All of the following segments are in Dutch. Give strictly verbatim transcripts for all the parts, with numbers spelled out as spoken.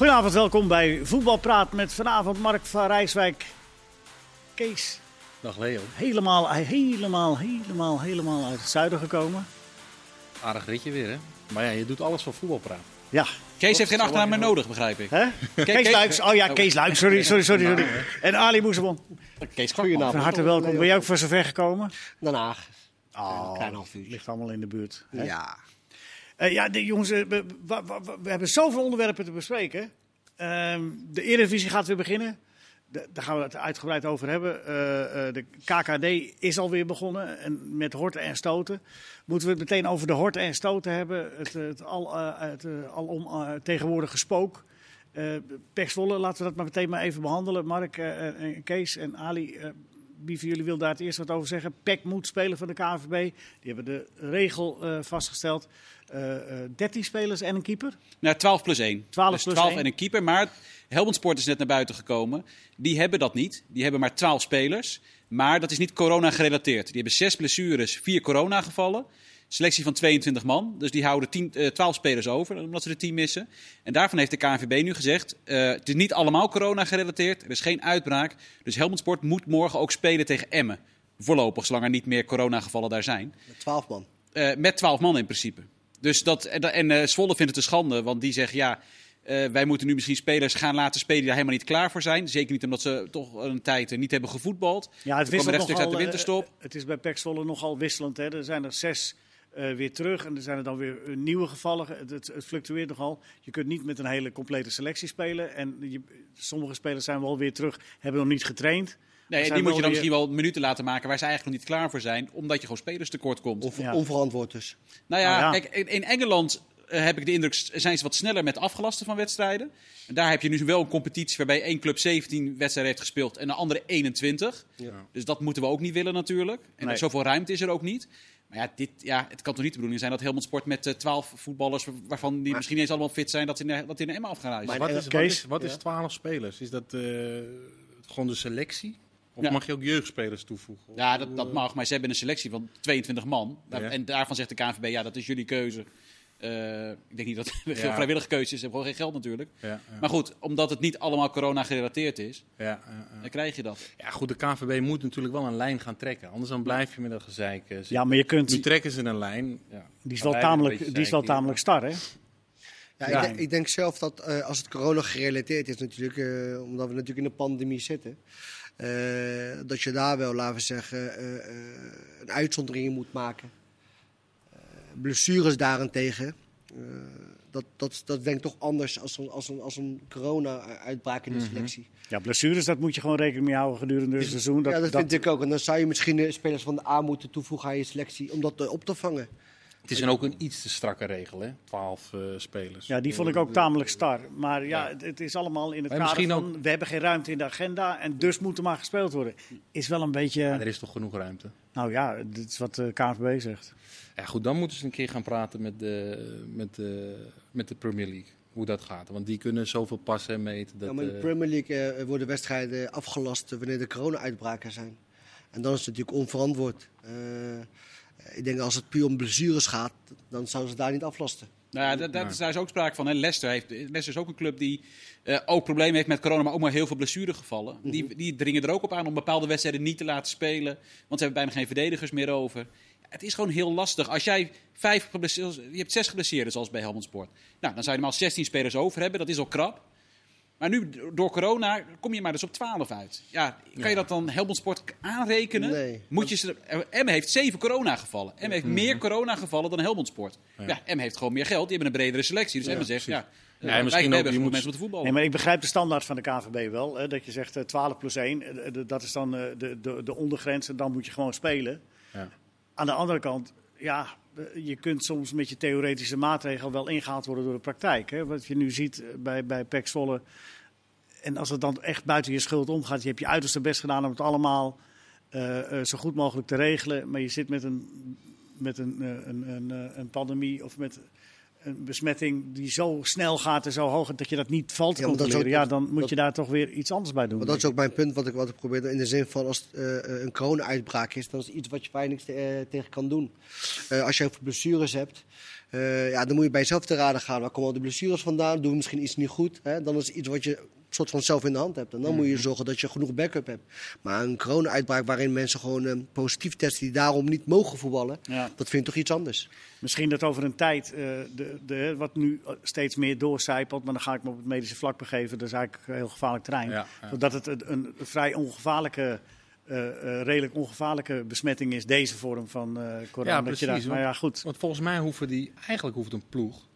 Goedenavond, welkom bij Voetbalpraat met vanavond Mark van Rijswijk. Kees. Dag Leo. Helemaal, helemaal, helemaal, helemaal uit het zuiden gekomen. Aardig ritje weer, hè? Maar ja, je doet alles van Voetbalpraat. Ja. Kees heeft geen achternaam meer nodig, begrijp ik. He? Kees, Kees Luijks. Oh ja, Kees Luijks. Sorry, sorry, sorry. sorry. En Ali Boussaboun. Kees, goedenavond. Van harte welkom. Ben jij ook van zover gekomen? Den Haag. Oh, het ligt allemaal in de buurt. Hè? Ja. Uh, ja, de, jongens, we, we, we, we hebben zoveel onderwerpen te bespreken. Uh, de Eredivisie gaat weer beginnen. De, daar gaan we het uitgebreid over hebben. Uh, uh, de K K D is alweer begonnen en met horten en stoten. Moeten we het meteen over de horten en stoten hebben. Het, het, al, uh, het uh, alom uh, tegenwoordige spook. Uh, P E C Zwolle, laten we dat maar meteen maar even behandelen. Mark, uh, en Kees en Ali, uh, wie van jullie wil daar het eerst wat over zeggen? P E C moet spelen van de K N V B. Die hebben de regel uh, vastgesteld. Uh, dertien spelers en een keeper? Nou, twaalf plus één. twaalf dus plus twaalf één. En een keeper, maar Helmond Sport is net naar buiten gekomen. Die hebben dat niet. Die hebben maar twaalf spelers. Maar dat is niet corona gerelateerd. Die hebben zes blessures, vier corona gevallen. Selectie van tweeëntwintig man. Dus die houden tien, uh, twaalf spelers over, omdat ze de team missen. En daarvan heeft de K N V B nu gezegd, uh, het is niet allemaal corona gerelateerd. Er is geen uitbraak. Dus Helmond Sport moet morgen ook spelen tegen Emmen. Voorlopig, zolang er niet meer coronagevallen daar zijn. Met twaalf man? Uh, met twaalf man in principe. Dus dat, en uh, Zwolle vindt het een schande, want die zegt ja, uh, wij moeten nu misschien spelers gaan laten spelen die daar helemaal niet klaar voor zijn. Zeker niet omdat ze toch een tijd uh, niet hebben gevoetbald. Ja, het wisselt nogal, uit de winterstop. Uh, het is bij P E C Zwolle nogal wisselend. Hè? Er zijn er zes uh, weer terug en er zijn er dan weer nieuwe gevallen. Het, het, het fluctueert nogal. Je kunt niet met een hele complete selectie spelen. En je, sommige spelers zijn wel weer terug, hebben nog niet getraind. Nee, en die moet je dan weer misschien wel minuten laten maken waar ze eigenlijk nog niet klaar voor zijn. Omdat je gewoon spelers tekort komt. Of ja. Onverantwoord dus. Nou ja, nou ja. Kijk, in Engeland uh, heb ik de indruk, zijn ze wat sneller met afgelasten van wedstrijden. En daar heb je nu wel een competitie waarbij één club zeventien wedstrijden heeft gespeeld en de andere eenentwintig. Ja. Dus dat moeten we ook niet willen natuurlijk. En nee. Zoveel ruimte is er ook niet. Maar ja, dit, ja, het kan toch niet de bedoeling zijn dat Helmond Sport met twaalf uh, voetballers, waarvan die maar, misschien eens allemaal fit zijn, dat ze in, in de Emma af gaan reizen. Maar wat, wat is wat is twaalf spelers? Is dat uh, gewoon de selectie? Of ja. Mag je ook jeugdspelers toevoegen? Ja, dat, dat mag. Maar ze hebben een selectie van tweeëntwintig man. Daar, ja. En daarvan zegt de K N V B, ja, dat is jullie keuze. Uh, ik denk niet dat het ja. een vrijwillige keuze is. Ze hebben gewoon geen geld natuurlijk. Ja, ja. Maar goed, omdat het niet allemaal corona gerelateerd is, ja, ja, ja. dan krijg je dat. Ja, goed, de K N V B moet natuurlijk wel een lijn gaan trekken. Anders dan blijf je met dat gezeik. Ze ja, maar je kunt... Nu trekken ze een lijn. Ja. Die is wel tamelijk, die is wel tamelijk star, hè? Ja, ja. Ik, denk, ik denk zelf dat uh, als het corona gerelateerd is natuurlijk, uh, omdat we natuurlijk in de pandemie zitten, Uh, dat je daar wel, laten we zeggen, uh, uh, een uitzondering in moet maken. Uh, blessures daarentegen, uh, dat, dat, dat denk ik toch anders als een, als een, als een corona-uitbraak in de selectie. Mm-hmm. Ja, blessures, dat moet je gewoon rekening mee houden gedurende het seizoen. Dat, ja, dat, dat vind ik ook. En dan zou je misschien spelers van de A moeten toevoegen aan je selectie om dat op te vangen. Het is ook een iets te strakke regel, hè? Twaalf uh, spelers. Ja, die vond ik ook tamelijk star. Maar ja, ja. Het, het is allemaal in het maar kader van, ook... we hebben geen ruimte in de agenda en dus moet er maar gespeeld worden. Is wel een beetje... Maar er is toch genoeg ruimte? Nou ja, dit is wat de K N V B zegt. Ja, goed, dan moeten ze een keer gaan praten met de, met de, met de Premier League. Hoe dat gaat, want die kunnen zoveel passen en meten. Dat, ja, maar in de Premier League uh, worden wedstrijden afgelast wanneer de corona-uitbraken zijn. En dan is het natuurlijk onverantwoord. Uh, Ik denk als het puur om blessures gaat, dan zouden ze daar niet aflasten. Nou ja, dat, dat is, daar is ook sprake van. Hè. Leicester, heeft, Leicester is ook een club die uh, ook problemen heeft met corona, maar ook maar heel veel blessuregevallen. Mm-hmm. Die, die dringen er ook op aan om bepaalde wedstrijden niet te laten spelen. Want ze hebben bijna geen verdedigers meer over. Ja, het is gewoon heel lastig. Als jij vijf geblesseerden, je hebt zes geblesseerden zoals bij Helmond Sport. Nou, dan zou je maar zestien spelers over hebben. Dat is al krap. Maar nu, door corona, kom je maar dus op twaalf uit. Ja, kan ja. je dat dan Helmond Sport aanrekenen? Nee. Moet je ze... Emmen heeft zeven coronagevallen. Emmen heeft mm-hmm. meer coronagevallen dan Helmond Sport. Ja, ja Emmen heeft gewoon meer geld. Die hebben een bredere selectie. Dus ja, Emmen zegt, precies. ja, ja, ja misschien hebben moet... mensen met voetbal. Nee, maar ik begrijp de standaard van de K N V B wel. Hè, dat je zegt uh, twaalf plus één, uh, dat is dan uh, de, de, de ondergrens en dan moet je gewoon spelen. Ja. Aan de andere kant, ja... Je kunt soms met je theoretische maatregel wel ingehaald worden door de praktijk. Hè? Wat je nu ziet bij, bij P E C Zwolle. En als het dan echt buiten je schuld omgaat. Je hebt je uiterste best gedaan om het allemaal uh, uh, zo goed mogelijk te regelen. Maar je zit met een, met een, uh, een, een, uh, een pandemie of met een besmetting die zo snel gaat en zo hoog dat je dat niet valt te ja, controleren, ook, ja, dan moet dat, je daar toch weer iets anders bij doen. Maar dat is ook mijn punt wat ik wat ik probeer, in de zin van als het uh, een corona-uitbraak is, dan is het iets wat je weinig te, uh, tegen kan doen. Uh, als je over blessures hebt, uh, ja, dan moet je bij jezelf te raden gaan. Waar komen al de blessures vandaan? Doen we misschien iets niet goed? Hè? Dan is het iets wat je soort van zelf in de hand hebt. En dan mm-hmm. moet je zorgen dat je genoeg backup hebt. Maar een corona-uitbraak waarin mensen gewoon um, positief testen die daarom niet mogen voetballen, ja. dat vindt toch iets anders. Misschien dat over een tijd, uh, de, de, wat nu steeds meer doorcijpelt, maar dan ga ik me op het medische vlak begeven, dat is eigenlijk een heel gevaarlijk terrein. Ja, ja. Dat het een, een vrij ongevaarlijke, uh, uh, redelijk ongevaarlijke besmetting is, deze vorm van uh, corona. Ja, precies. Dat je daar, maar ja, goed. Want volgens mij hoeven die, eigenlijk hoeft een ploeg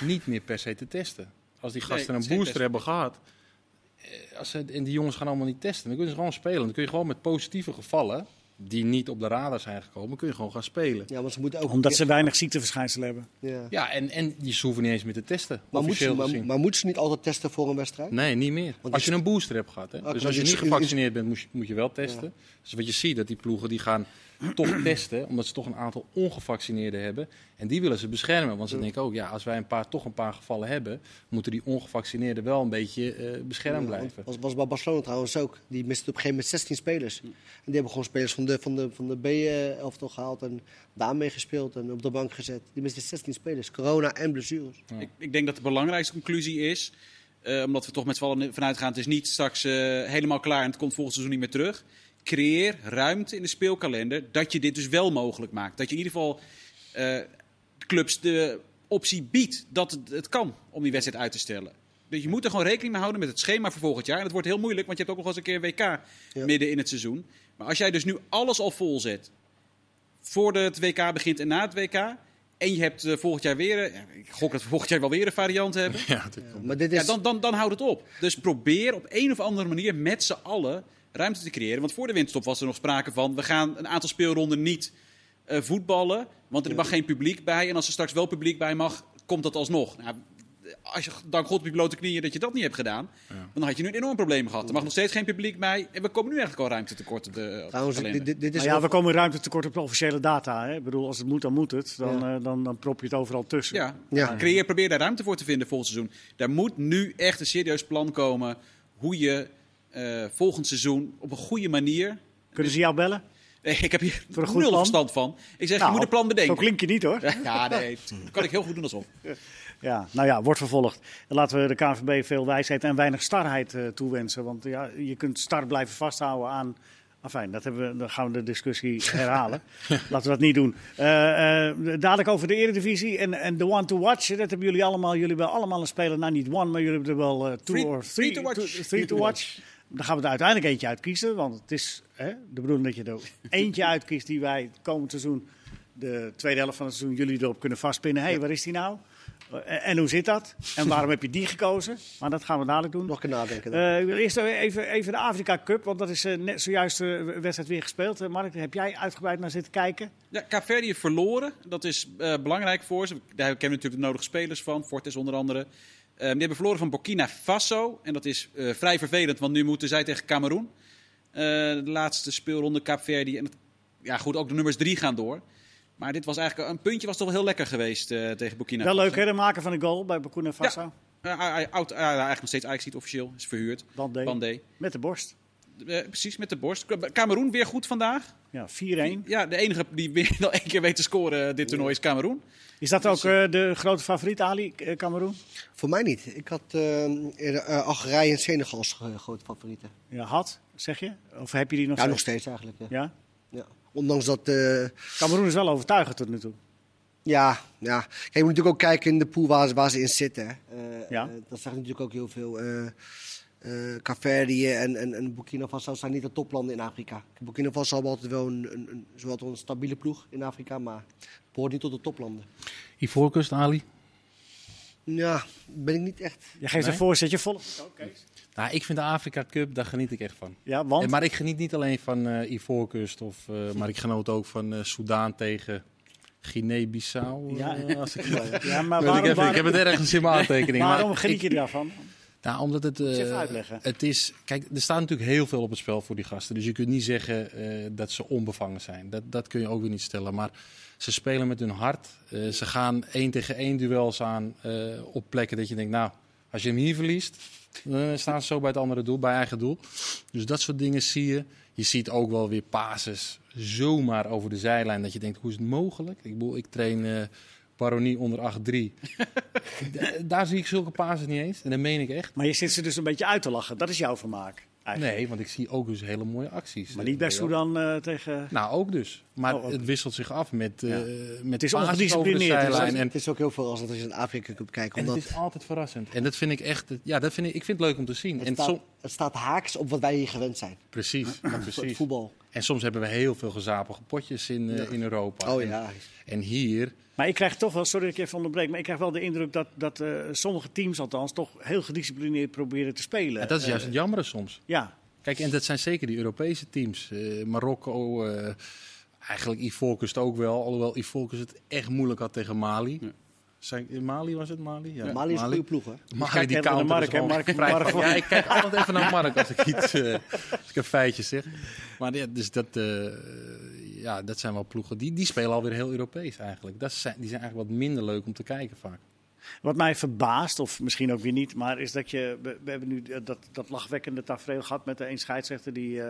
niet meer per se te testen. Als die gasten nee, een booster hebben gehad, Als ze, en die jongens gaan allemaal niet testen, dan kunnen ze gewoon spelen. Dan kun je gewoon met positieve gevallen, die niet op de radar zijn gekomen, kun je gewoon gaan spelen. Ja, want ze moeten ook... Omdat ze weinig ziekteverschijnselen hebben. Ja, ja en, en je hoeven niet eens meer te testen. Maar moeten ze, moet ze niet altijd testen voor een wedstrijd? Nee, niet meer. Want als je een booster hebt gehad. Hè? Okay, dus als je niet gevaccineerd bent, moet je, moet je wel testen. Ja. Dus wat je ziet, dat die ploegen die gaan toch testen, omdat ze toch een aantal ongevaccineerden hebben. En die willen ze beschermen. Want ze ja. denken ook, ja, als wij een paar, toch een paar gevallen hebben, moeten die ongevaccineerden wel een beetje uh, beschermd ja, blijven. Dat was bij Barcelona trouwens ook. Die misten op een gegeven moment zestien spelers. En die hebben gewoon spelers van de, van de, van de B elftal gehaald en daarmee gespeeld en op de bank gezet. Die misten zestien spelers. Corona en blessures. Ja. Ik, ik denk dat de belangrijkste conclusie is, uh, omdat we toch met z'n allen vanuit gaan, het is niet straks uh, helemaal klaar en het komt volgend seizoen niet meer terug. Creëer ruimte in de speelkalender dat je dit dus wel mogelijk maakt. Dat je in ieder geval uh, clubs de optie biedt dat het, het kan om die wedstrijd uit te stellen. Dus je moet er gewoon rekening mee houden met het schema voor volgend jaar. En dat wordt heel moeilijk, want je hebt ook nog eens een keer W K ja. midden in het seizoen. Maar als jij dus nu alles al vol zet voordat het W K begint en na het W K... en je hebt uh, volgend jaar weer, uh, ik gok dat we volgend jaar wel weer een variant hebben. Ja, ja, maar dit is... ja, dan, dan, dan houdt het op. Dus probeer op een of andere manier met z'n allen ruimte te creëren. Want voor de winterstop was er nog sprake van, we gaan een aantal speelronden niet uh, voetballen, want er ja. mag geen publiek bij. En als er straks wel publiek bij mag, komt dat alsnog. Nou, als je dank God op je blote knieën dat je dat niet hebt gedaan, ja. dan had je nu een enorm probleem gehad. Er mag nog steeds geen publiek bij. En we komen nu eigenlijk al ruimtetekort op de, op Trouwens, de dit, dit is nou ja, over... we komen ruimtetekort op de officiële data. Hè? Ik bedoel, als het moet, dan moet het. Dan, ja. uh, dan, dan prop je het overal tussen. Ja. Ja. Creëer, probeer daar ruimte voor te vinden volgend seizoen. Daar moet nu echt een serieus plan komen hoe je uh, volgend seizoen op een goede manier... Kunnen ze jou bellen? Nee, ik heb hier voor een nul goed verstand van. Ik zeg, nou, je moet een plan bedenken. Zo klink je niet, hoor. Ja, nee. Dat kan ik heel goed doen alsof. Ja, nou ja, wordt vervolgd. Laten we de K N V B veel wijsheid en weinig starheid uh, toewensen. Want ja, je kunt star blijven vasthouden aan... Enfin, dat hebben we, dan gaan we de discussie herhalen. Laten we dat niet doen. Uh, uh, dadelijk over de Eredivisie en, en de one to watch. Dat hebben jullie allemaal. Jullie hebben allemaal een speler. Nou, niet one, maar jullie hebben er wel uh, two three, or three. Three to watch. Two, three to watch. Dan gaan we er uiteindelijk eentje uitkiezen. Want het is hè, de bedoeling dat je er eentje uitkiest die wij komend seizoen, de tweede helft van het seizoen, jullie erop kunnen vastpinnen. Hé, hey, waar is die nou? En hoe zit dat? En waarom heb je die gekozen? Maar dat gaan we dadelijk doen. Nog een nadenken. Uh, ik wil eerst even, even de Afrika Cup, want dat is uh, net zojuist de uh, wedstrijd weer gespeeld. Uh, Mark, heb jij uitgebreid naar zitten kijken? Ja, Café heeft verloren. Dat is uh, belangrijk voor ze. Daar kennen we natuurlijk de nodige spelers van. Fortes onder andere. Uh, die hebben verloren van Burkina Faso. En dat is uh, vrij vervelend, want nu moeten zij tegen Cameroen. Uh, de laatste speelronde Kaapverdi. En het, ja, goed, ook de nummers drie gaan door. Maar dit was eigenlijk een puntje was toch wel heel lekker geweest uh, tegen Burkina Faso. Wel leuk hè, de maken van een goal bij Burkina Faso. Ja, uh, uh, oud, uh, uh, eigenlijk nog steeds Ajaxiet officieel, is verhuurd. Bandé. Bandé. Met de borst. Uh, precies, met de borst. Cameroen weer goed vandaag. Ja, vier een. Ja, de enige die weer wel één keer weet te scoren dit toernooi is Cameroen. Is dat ook uh, de grote favoriet, Ali, Cameroen? Voor mij niet. Ik had uh, uh, Algerije en Senegal als uh, grote favorieten. Ja, had, zeg je? Of heb je die nog ja, steeds? Ja, nog steeds eigenlijk. Ja? Ja. ja. Ondanks dat... Uh... Cameroen is wel overtuigend tot nu toe. Ja, ja. Kijk, je moet natuurlijk ook kijken in de pool waar ze, waar ze in zitten. Hè. Uh, ja. uh, dat zegt natuurlijk ook heel veel. Uh, uh, Kaapverdië en, en, en Burkina Faso zijn niet de toplanden in Afrika. Burkina Faso hebben altijd wel een, een, een, zowel een stabiele ploeg in Afrika, maar behoort niet tot de toplanden. Ivoorkust, Ali? Ja, ben ik niet echt... Je geeft nee? een voorzetje vol. Oké. Nou, ik vind de Afrika Cup, daar geniet ik echt van. Ja, want? En, maar ik geniet niet alleen van uh, Ivoorkust, of, uh, maar ik genoot ook van uh, Soudaan tegen Guinea-Bissau. Uh, ja. ja, maar waarom, ik, even, waarom, ik heb het ergens in mijn aantekening. Waarom maar geniet ik, je daarvan? Nou, omdat het, uh, even uitleggen. Het is, kijk, er staat natuurlijk heel veel op het spel voor die gasten. Dus je kunt niet zeggen uh, dat ze onbevangen zijn. Dat, dat kun je ook weer niet stellen. Maar ze spelen met hun hart. Uh, ze gaan één tegen één duels aan uh, op plekken dat je denkt, nou, als je hem hier verliest, dan staan ze zo bij het andere doel, bij eigen doel. Dus dat soort dingen zie je. Je ziet ook wel weer passes zomaar over de zijlijn. Dat je denkt, hoe is het mogelijk? Ik bedoel, ik train... Uh, Baronie onder acht drie. da- daar zie ik zulke passes niet eens. En dat meen ik echt. Maar je zit ze dus een beetje uit te lachen. Dat is jouw vermaak. Eigenlijk. Nee, want ik zie ook dus hele mooie acties. Maar niet bij Sudan uh, tegen... Nou, ook dus. Maar oh, ook. Het wisselt zich af met, uh, ja. met het is ongedisciplineerd. Het, en... het is ook heel veel als dat als je een Afrika Cup kijkt. Omdat... En het is altijd verrassend. En dat vind ik echt... Ja, dat vind ik, ik vind het leuk om te zien. Het, en staat, som... het staat haaks op wat wij hier gewend zijn. Precies. Ja, precies. Het voetbal. En soms hebben we heel veel gezapige potjes in, uh, ja. in Europa. Oh, ja. en, en hier... Maar ik krijg toch wel, sorry dat ik even onderbreek, maar ik krijg wel de indruk dat, dat uh, sommige teams althans toch heel gedisciplineerd proberen te spelen. En dat is juist uh, het jammere soms. Ja. Kijk, en dat zijn zeker die Europese teams. Uh, Marokko, uh, eigenlijk Ivoorkust ook wel. Alhoewel Ivoorkust het echt moeilijk had tegen Mali. Ja. Zijn, in Mali was het Mali? Ja. Ja, Mali is een goede ploeg, hè? Mali die counter Mark, is he, Mark, Mark, van. Ja, ik kijk altijd even naar Mark als ik iets, uh, als ik een feitje zeg. Maar ja, dus dat... Uh, Ja, dat zijn wel ploegen. Die, die spelen alweer heel Europees eigenlijk. Dat zijn, die zijn eigenlijk wat minder leuk om te kijken vaak. Wat mij verbaast, of misschien ook weer niet, maar is dat je... We, we hebben nu dat, dat lachwekkende tafereel gehad met de een scheidsrechter die uh, uh,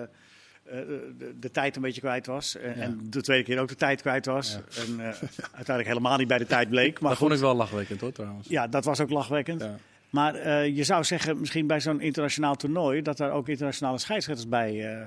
de, de tijd een beetje kwijt was. Uh, ja. En de tweede keer ook de tijd kwijt was. Ja. En uh, uiteindelijk helemaal niet bij de tijd bleek. Maar dat vond ik wel lachwekkend hoor trouwens. Ja, dat was ook lachwekkend. Ja. Maar uh, je zou zeggen, misschien bij zo'n internationaal toernooi... dat daar ook internationale scheidsrechters bij uh, uh,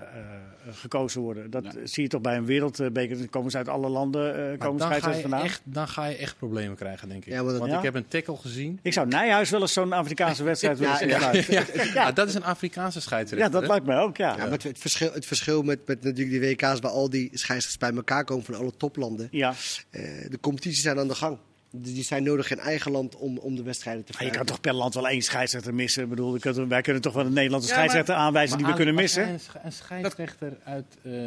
gekozen worden. Dat ja. zie je toch bij een wereldbeker. Dan komen ze uit alle landen, uh, komen scheidsrechters vandaan. Echt, dan ga je echt problemen krijgen, denk ik. Ja, dat, Want ja? ik heb een tackle gezien. Ik zou Nijhuis wel eens zo'n Afrikaanse wedstrijd willen zien. Ja, ja, ja. ja, dat is een Afrikaanse scheidsrechter. Ja, dat lijkt mij ook, ja. ja maar het, het verschil, het verschil met, met natuurlijk die W K's... waar al die scheidsrechters bij elkaar komen van alle toplanden. Ja. Uh, de competities zijn aan de gang. Die zijn nodig in eigen land om, om de wedstrijden te verrijken. Je kan toch per land wel één scheidsrechter missen? Ik bedoel, wij kunnen toch wel een Nederlandse ja, scheidsrechter maar, aanwijzen maar die we aan, kunnen missen? Een, een scheidsrechter uit, uh,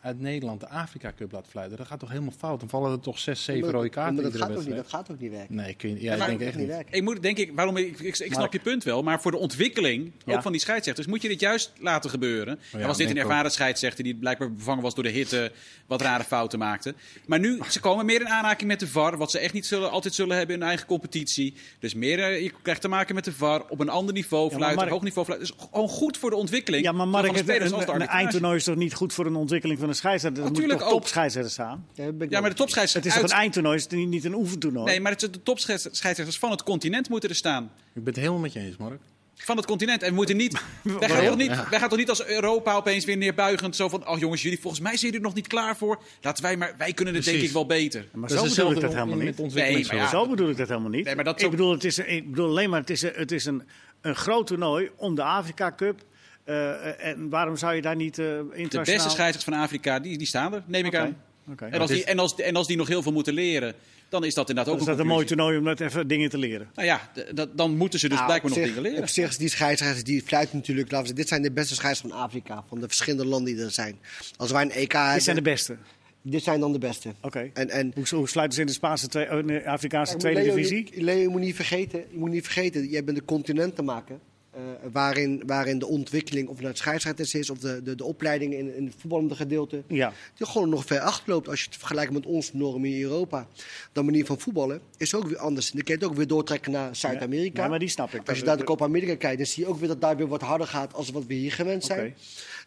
uit Nederland de Afrika Cup laat fluiten, dat gaat toch helemaal fout? Dan vallen er toch zes, zeven rode kaarten in de wedstrijd. Dat gaat ook niet werken. Nee, kun je, ja, ja, ik denk echt niet. Werken. Ik moet, denk ik, waarom, ik, ik, ik snap je punt wel, maar voor de ontwikkeling ja. ook van die scheidsrechters moet je dit juist laten gebeuren. Oh ja, en was dit een ervaren scheidsrechter die blijkbaar bevangen was door de hitte, wat rare fouten maakte. Maar nu, ze komen meer in aanraking met de V A R, wat ze echt niet zullen, altijd zullen hebben in hun eigen competitie. Dus meer, je krijgt te maken met de V A R op een ander niveau fluiten, ja, een hoog niveau fluiten. Dus gewoon goed voor de ontwikkeling. Ja, maar Mark, het, een, een, een eindtoernooi is toch niet goed voor een ontwikkeling van een scheidsrechter? Dat natuurlijk moet toch topscheidsrechters staan? Ja, ja, maar de topscheidsrechters... Het is uit... een eindtoernooi, het is niet een oefentoernooi. Nee, maar het is de topscheidsrechters van het continent moeten er staan. Ik ben het helemaal met je eens, Mark. Van het continent. En we moeten niet... wij, gaan toch niet ja. wij gaan toch niet als Europa opeens weer neerbuigend zo van... Oh jongens, jullie, volgens mij zijn jullie er nog niet klaar voor. Laten wij maar... Wij kunnen het Precies. denk ik wel beter. Maar dat zo bedoel ik dat helemaal niet. Nee, maar ja. Zo bedoel ik dat helemaal niet. Nee, maar dat zo... ik, bedoel, het is, ik bedoel alleen maar, het is, het is een, een groot toernooi om de Afrika Cup... Uh, en waarom zou je daar niet uh, internationaal... De beste scheidsrechters van Afrika, die, die staan er, neem ik okay. aan. Okay. En, als die, en, als, en als die nog heel veel moeten leren, dan is dat inderdaad dan ook is dat een mooi toernooi om net even dingen te leren. Nou ja, d- d- dan moeten ze dus nou, blijkbaar zich, nog dingen leren. Op zich, die scheidsrechters die fluiten natuurlijk... Laten we, dit zijn de beste scheidsrechters van Afrika, van de verschillende landen die er zijn. Als wij een E K hebben... Dit zijn de beste? Dit zijn dan de beste. Oké. Okay. En, en, hoe, hoe sluiten ze in de Spaanse twee, Afrikaanse ja, tweede Leo, divisie? Leo, je moet niet vergeten, je moet niet vergeten, je hebt met een continent te maken... Uh, waarin, waarin de ontwikkeling, of naar scheidsrechters is... of de, de, de opleiding in, in het voetballende gedeelte... Ja. Die gewoon nog ver achterloopt als je het vergelijkt met onze normen in Europa. De manier van voetballen is ook weer anders. Dan kun je het ook weer doortrekken naar Zuid-Amerika. Ja, ja, maar die snap ik. Als je naar de Copa America kijkt... dan zie je ook weer dat daar weer wat harder gaat... als wat we hier gewend zijn.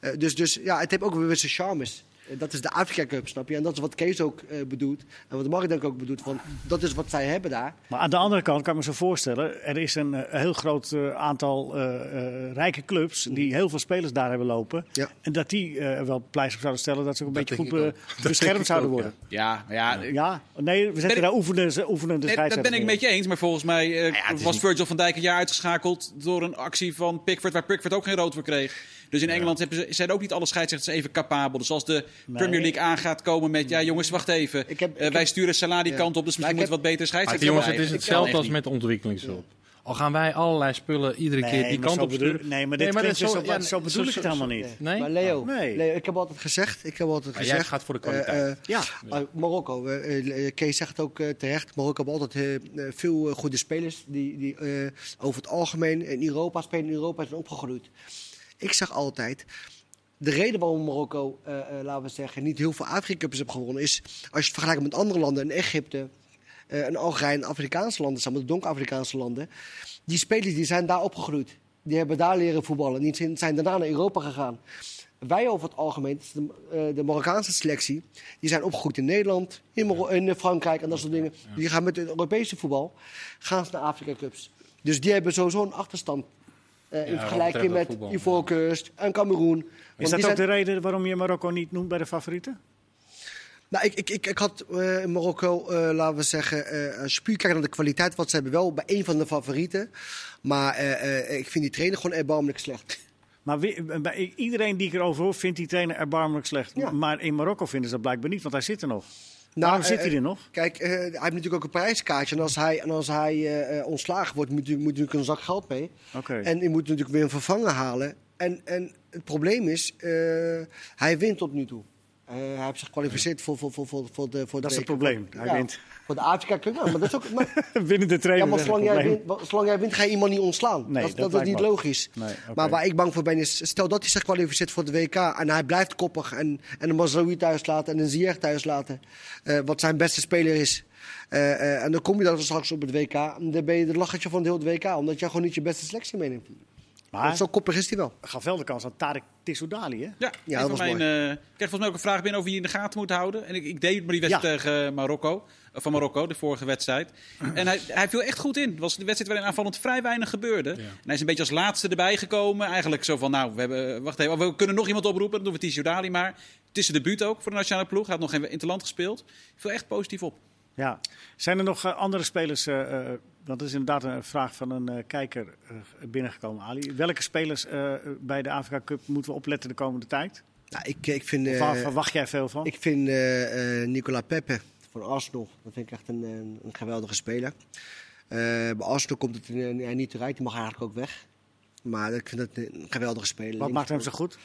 Okay. Uh, dus dus ja, het heeft ook weer zijn charmes. Uh, dat is de Afrika Cup, snap je? En dat is wat Kees ook uh, bedoelt. En wat Mark denk ik ook bedoelt. Van, dat is wat zij hebben daar. Maar aan de andere kant kan ik me zo voorstellen... er is een uh, heel groot uh, aantal uh, uh, rijke clubs... die heel veel spelers daar hebben lopen. Ja. En dat die uh, wel pleister zouden stellen... dat ze ook een dat beetje goed uh, beschermd zouden ook, worden. Ja. Ja, ja, ja. Nee, we zetten ik, daar oefenende, oefenende nee, scheidsrechters. Dat ben ik met je eens. Maar volgens mij uh, nou ja, was Virgil van Dijk een jaar uitgeschakeld... door een actie van Pickford... waar Pickford ook geen rood voor kreeg. Dus in Engeland ja. hebben ze, zijn ook niet alle scheidsrechters even capabel. Dus als de nee. Premier League aan gaat komen met... Ja, jongens, wacht even. Ik heb, ik uh, wij heb, sturen Salah die ja. kant op, dus misschien moet wat beter scheidsrechters. Jongens, het is hetzelfde als met ontwikkelingshulp. Ja. Al gaan wij allerlei spullen iedere nee, keer die kant op bedoel, sturen. Nee, maar dit nee, maar zo, zo, ja, zo bedoel zo, ik het helemaal niet. Nee? Maar Leo, nee. Leo, ik heb altijd gezegd... Ik heb altijd maar gezegd, jij gaat voor de kwaliteit. Uh, uh, ja, uh, Marokko. Uh, uh, Kees zegt ook uh, terecht. Marokko heeft altijd uh, veel uh, goede spelers... die, die uh, over het algemeen in Europa spelen. In Europa zijn opgegroeid. Ik zeg altijd... De reden waarom Marokko, uh, uh, laten we zeggen... niet heel veel Afrika Cups heeft gewonnen... is als je het vergelijkt met andere landen... in Egypte... Uh, een Algerijn, Afrikaanse landen, samen de donker Afrikaanse landen. Die spelers die zijn daar opgegroeid. Die hebben daar leren voetballen. Die zijn, zijn daarna naar Europa gegaan. Wij over het algemeen, de, uh, de Marokkaanse selectie... die zijn opgegroeid in Nederland, in, Mar- in Frankrijk en dat soort dingen. Die gaan met het Europese voetbal gaan ze naar Afrika Cups. Dus die hebben sowieso een achterstand... Uh, in ja, vergelijking met voetbal, Ivoorkust en Cameroen. Is dat ook zijn... de reden waarom je Marokko niet noemt bij de favorieten? Nou, ik, ik, ik, ik had uh, in Marokko, uh, laten we zeggen, uh, als je puur kijkt naar de kwaliteit... wat ze hebben wel bij één van de favorieten. Maar uh, uh, ik vind die trainer gewoon erbarmelijk slecht. Maar wie, bij iedereen die ik erover hoor, vindt die trainer erbarmelijk slecht. Ja. Maar in Marokko vinden ze dat blijkbaar niet, want hij zit er nog. Nou, waarom zit hij er nog? Kijk, uh, hij heeft natuurlijk ook een prijskaartje. En als hij, en als hij uh, ontslagen wordt, moet hij natuurlijk een zak geld mee. Okay. En hij moet natuurlijk weer een vervanger halen. En, en het probleem is, uh, hij wint tot nu toe. Uh, hij heeft zich gekwalificeerd voor, voor, voor, voor, voor de... Voor dat is het probleem. Hij ja, wint. Voor de Afrika Cup. Ja, maar dat is ook... Maar, binnen de trainer. Ja, maar zolang jij, wint, zolang jij wint, ga je iemand niet ontslaan. Nee, dat, dat, dat is niet logisch. Nee, okay. Maar waar ik bang voor ben is... Stel dat hij zich kwalificeert voor de W K en hij blijft koppig... en, en een Mazraoui thuis laten en een Ziyech thuis laten... Uh, wat zijn beste speler is. Uh, uh, en dan kom je dan straks op het W K... en dan ben je de lachertje van de hele W K... omdat jij gewoon niet je beste selectie meeneemt. Maar zo koppig is hij wel. Gaf wel de kans aan Tarek Tissoudali, hè? Ja, ja dat was mijn, mooi. Uh, ik kreeg volgens mij ook een vraag binnen over wie je in de gaten moet houden. En ik, ik deed het maar die wedstrijd ja. tegen Marokko, van Marokko, de vorige wedstrijd. En hij, hij viel echt goed in. Het was de wedstrijd waarin aanvallend vrij weinig gebeurde. Ja. En hij is een beetje als laatste erbij gekomen. Eigenlijk zo van, nou, we, hebben, wacht even, we kunnen nog iemand oproepen. Dan doen we Tissoudali maar. Het is de debuut ook voor de nationale ploeg. Hij had nog geen interland gespeeld. Viel echt positief op. Ja. Zijn er nog andere spelers... Uh, Dat is inderdaad een vraag van een uh, kijker uh, binnengekomen, Ali. Welke spelers uh, bij de Afrika Cup moeten we opletten de komende tijd? Nou, ik, ik vind, uh, waar verwacht jij veel van? Ik vind uh, uh, Nicola Pepe voor Arsenal. Dat vind ik echt een, een, een geweldige speler. Uh, bij Arsenal komt het uh, niet terecht. Die mag eigenlijk ook weg. Maar ik vind dat een geweldige speler. Wat maakt hem zo goed?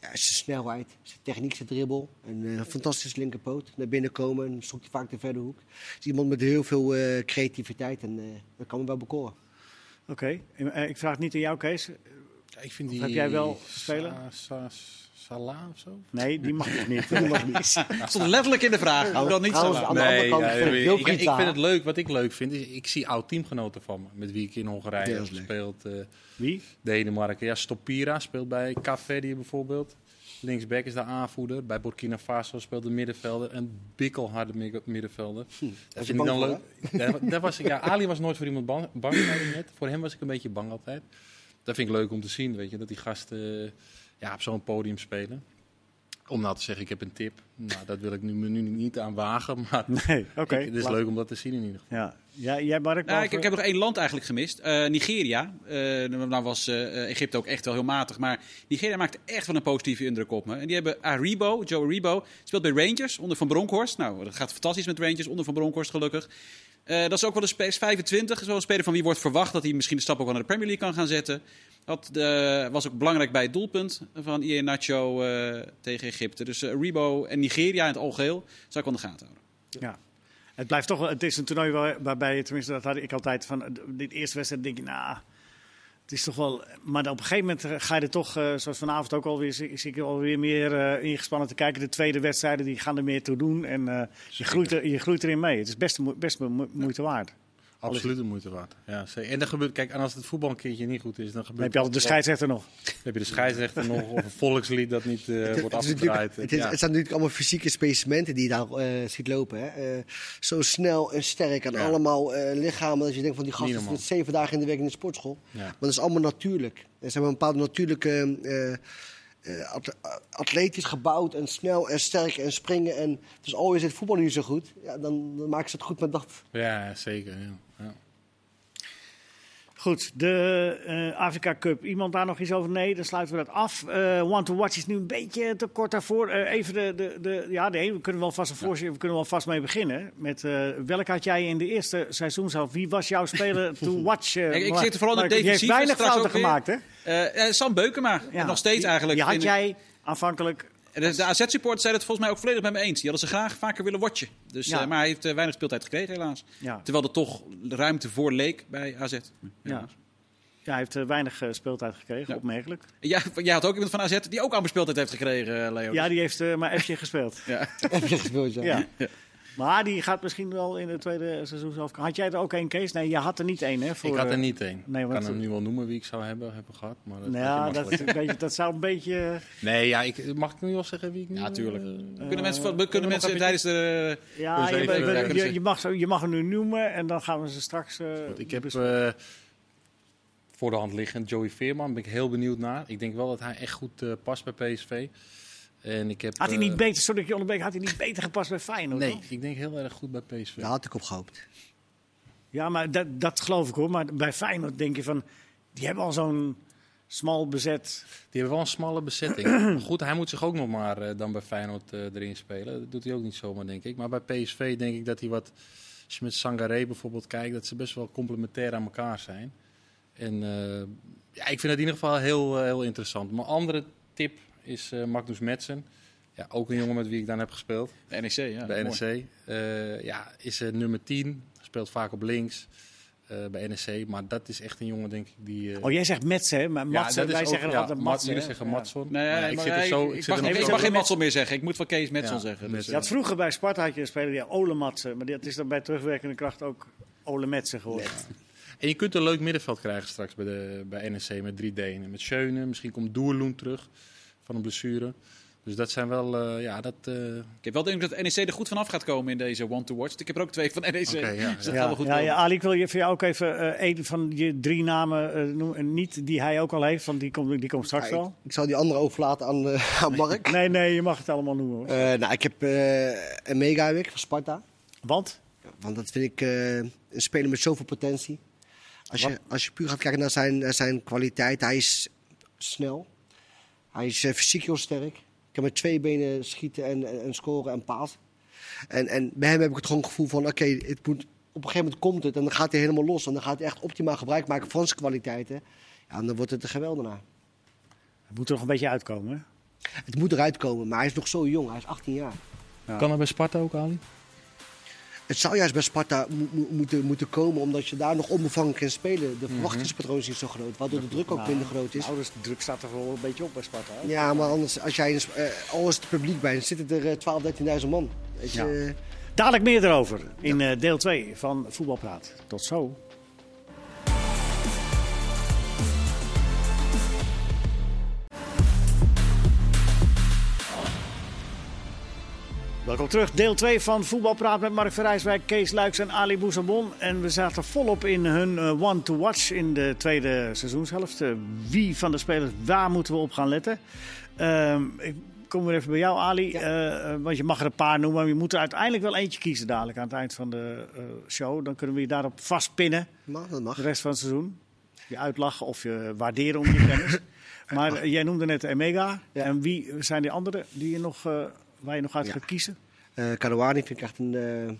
Ja, zijn snelheid, zijn techniek, zijn dribbel. Een uh, fantastische linkerpoot. Naar binnen komen en zoekt hij vaak de verre hoek. Het is iemand met heel veel uh, creativiteit en uh, dat kan me wel bekoren. Oké, okay. uh, ik vraag het niet aan jou, Kees. Ja, ik vind die... Heb jij wel spelen? Sa- sa- Salah of zo? Nee, die mag ik niet. Die mag niet. Dat stond letterlijk in de vraag. Hou dan niet Salah. Nee, kant, nee, nee ik, ik vind het leuk. Wat ik leuk vind, is ik zie oud-teamgenoten van me. Met wie ik in Hongarije heb gespeeld. Uh, wie? Denemarken. Ja, Stopira speelt bij Café bijvoorbeeld. Linksback is de aanvoerder. Bij Burkina Faso speelt de middenvelder. Een bikkelharde middenvelder. Hm, dat vind ik dan leuk. Daar, daar was ik, ja, Ali was nooit voor iemand bang. bang net. Voor hem was ik een beetje bang altijd. Dat vind ik leuk om te zien, weet je, dat die gasten uh, ja, op zo'n podium spelen. Om nou te zeggen, ik heb een tip. Nou, dat wil ik nu, nu niet aan wagen, maar nee, okay, ik, het is laat. leuk om dat te zien in ieder geval. Ja. Ja, jij Mark, nou, ik, ik heb nog één land eigenlijk gemist. Uh, Nigeria. Uh, nou was uh, Egypte ook echt wel heel matig. Maar Nigeria maakt echt wel een positieve indruk op me. En die hebben Aribo, Joe Aribo, speelt bij Rangers onder Van Bronckhorst. Nou, dat gaat fantastisch met Rangers onder Van Bronckhorst gelukkig. Uh, dat is ook wel een spe- vijfentwintig, is wel een speler van wie wordt verwacht dat hij misschien de stap ook wel naar de Premier League kan gaan zetten. Dat uh, was ook belangrijk bij het doelpunt van Iheanacho uh, tegen Egypte. Dus uh, Ribo en Nigeria in het algeheel zou ik aan de gaten houden. Ja. Het blijft toch wel, het is een toernooi waar, waarbij, tenminste dat had ik altijd van, dit eerste wedstrijd denk ik, nou, nah, het is toch wel... Maar op een gegeven moment ga je er toch, uh, zoals vanavond ook alweer, zie ik alweer meer uh, ingespannen te kijken. De tweede wedstrijden, die gaan er meer toe doen en uh, je, groeit er, je groeit erin mee. Het is best, best moeite waard. Absoluut de moeite waard. Ja, zeker. En dan gebeurt, kijk, en als het voetbal een keertje niet goed is, dan gebeurt. Dan heb je altijd de scheidsrechter nog? Dan heb je de scheidsrechter nog of een volkslied dat niet uh, het, wordt afgedraaid? Het, ja. het, het zijn natuurlijk allemaal fysieke specimenten die je daar uh, ziet lopen. Hè. Uh, zo snel en sterk en ja. allemaal uh, lichamen dat je denkt van die gasten zitten zeven dagen in de week in de sportschool. Ja. Maar dat is allemaal natuurlijk. Er zijn een bepaalde natuurlijke uh, uh, atletisch gebouwd en snel en sterk en springen en dus al is het voetbal niet zo goed, ja, dan, dan maken ze het goed met dat. Ja, zeker. Ja. Ja. Goed, de uh, Afrika Cup. Iemand daar nog iets over? Nee, dan sluiten we dat af. Uh, Want to Watch is nu een beetje te kort daarvoor. Uh, even de, de, de... Ja, nee, we kunnen wel vast een voorzien, we kunnen wel vast mee beginnen. Met, uh, welk had jij in de eerste seizoenshelft? Wie was jouw speler to watch? Uh, ik, ik zit er vooral op defensief. Je hebt weinig fouten gemaakt, hè? Uh, uh, Sam Beukema, ja, nog steeds die, eigenlijk. Die had in... jij aanvankelijk... De A Z-supporters zijn het volgens mij ook volledig met me eens. Die hadden ze graag vaker willen watchen. Dus, ja. uh, maar hij heeft uh, weinig speeltijd gekregen, helaas. Ja. Terwijl er toch ruimte voor leek bij A Z. Ja, ja, hij heeft uh, weinig uh, speeltijd gekregen, ja. Opmerkelijk. Ja, jij had ook iemand van A Z die ook amper speeltijd heeft gekregen, Leo. Ja, die heeft uh, maar even gespeeld. Ja. Even gespeeld, ja. ja. ja. Maar die gaat misschien wel in de tweede seizoen zelf. Had jij er ook één, Kees? Nee, je had er niet één, hè? Voor... Ik had er niet één. Nee, ik kan hem nu wel noemen wie ik zou hebben, hebben gehad. Maar dat, ja, dat, is een beetje, dat zou een beetje... Nee, ja, ik, mag ik nu wel zeggen wie ik nu... Ja, tuurlijk. Uh, kunnen mensen, kunnen kunnen mensen even... tijdens de... Ja, je, even, je, je, mag, je mag hem nu noemen en dan gaan we ze straks... Uh, ik heb uh, voor de hand liggend Joey Veerman. Ben ik heel benieuwd naar. Ik denk wel dat hij echt goed uh, past bij P S V. En ik heb, had hij niet beter, sorry, Jonnebeek, had hij niet beter gepast bij Feyenoord? Nee, toch? Ik denk heel erg goed bij P S V. Daar had ik op gehoopt. Ja, maar dat, dat geloof ik hoor. Maar bij Feyenoord denk je van, die hebben al zo'n smal bezet. Die hebben wel een smalle bezetting. Goed, hij moet zich ook nog maar uh, dan bij Feyenoord uh, erin spelen. Dat doet hij ook niet zomaar, denk ik. Maar bij P S V denk ik dat hij wat, als je met Sangaré bijvoorbeeld kijkt, dat ze best wel complementair aan elkaar zijn. En uh, ja, ik vind dat in ieder geval heel, uh, heel interessant. Mijn andere tip... is uh, Magnus Metzen. Ja, ook een jongen met wie ik dan heb gespeeld. Bij N E C, ja. Bij N E C. Uh, ja, is uh, nummer tien. Speelt vaak op links uh, bij N E C. Maar dat is echt een jongen, denk ik, die... Uh... Oh, jij zegt Metzen, hè? Maar Matsen, ja, dat wij is ook, zeggen ja, altijd Matsen. Jullie zeggen ja. Matson. Nee, ja, ja, ik, zit er zo, ik, ik mag, ik mag geen Matson meer zeggen. Ik moet van Kees Metzen ja, zeggen. Dus. Je had vroeger bij Sparta had je een speler die ja, Ole Madsen. Maar dat is dan bij terugwerkende kracht ook Ole Madsen geworden. Ja. En je kunt een leuk middenveld krijgen straks bij, de, bij N E C met drie Denen. Met Schöne, misschien komt Doerloen terug. Van een blessure. Dus dat zijn wel, uh, ja, dat... Uh... Ik heb wel de indruk dat N E C er goed vanaf gaat komen in deze one to watch. Ik heb er ook twee van N E C. Okay, ja, dus dat ja, gaat wel goed ja, ja, Ali, ik wil je, voor jou ook even één uh, van je drie namen uh, noemen. Niet die hij ook al heeft, want die komt die komt straks ja, al. Ik, ik zou die andere overlaten aan, uh, aan Mark. nee, nee, je mag het allemaal noemen. Hoor. Uh, nou, ik heb uh, een Megawik van Sparta. Want? Ja, want dat vind ik uh, een speler met zoveel potentie. Als je, als je puur gaat kijken naar zijn, zijn kwaliteit, hij is snel. Hij is uh, fysiek heel sterk. Kan met twee benen schieten en, en, en scoren en paas. En, en bij hem heb ik het gewoon gevoel van... oké, okay, op een gegeven moment komt het en dan gaat hij helemaal los. En dan gaat hij echt optimaal gebruik maken van zijn kwaliteiten. Ja, en dan wordt het een geweldenaar. Het moet er nog een beetje uitkomen, hè? Het moet eruit komen, maar hij is nog zo jong. Hij is achttien jaar. Ja. Kan dat bij Sparta ook, Ali? Het zou juist bij Sparta mo- mo- moeten, moeten komen, omdat je daar nog onbevangen kan spelen. De verwachtingspatroon is niet zo groot, waardoor de druk ook nou, minder groot is. Nou, dus de druk staat er wel een beetje op bij Sparta. Hè? Ja, maar anders, als jij uh, al is het publiek bij, dan zitten er uh, twaalfduizend, dertienduizend man. Weet je? Ja. Dadelijk meer erover in uh, deel twee van Voetbalpraat. Tot zo. Welkom terug, deel twee van Voetbalpraat met Mark van Rijswijk, Kees Luijks en Ali Boussaboun. En we zaten volop in hun uh, one to watch in de tweede seizoenshelft. Uh, wie van de spelers, waar moeten we op gaan letten? Uh, ik kom weer even bij jou, Ali, ja. uh, want je mag er een paar noemen. Maar je moet er uiteindelijk wel eentje kiezen dadelijk aan het eind van de uh, show. Dan kunnen we je daarop vastpinnen, mag, dat mag. De rest van het seizoen. Je uitlachen of je waarderen om je kennis. Maar uh, jij noemde net Emega. Ja. En wie zijn die anderen die je nog... Uh, waar je nog uit ja. gaat kiezen? Uh, Karouani vind ik echt een... Uh,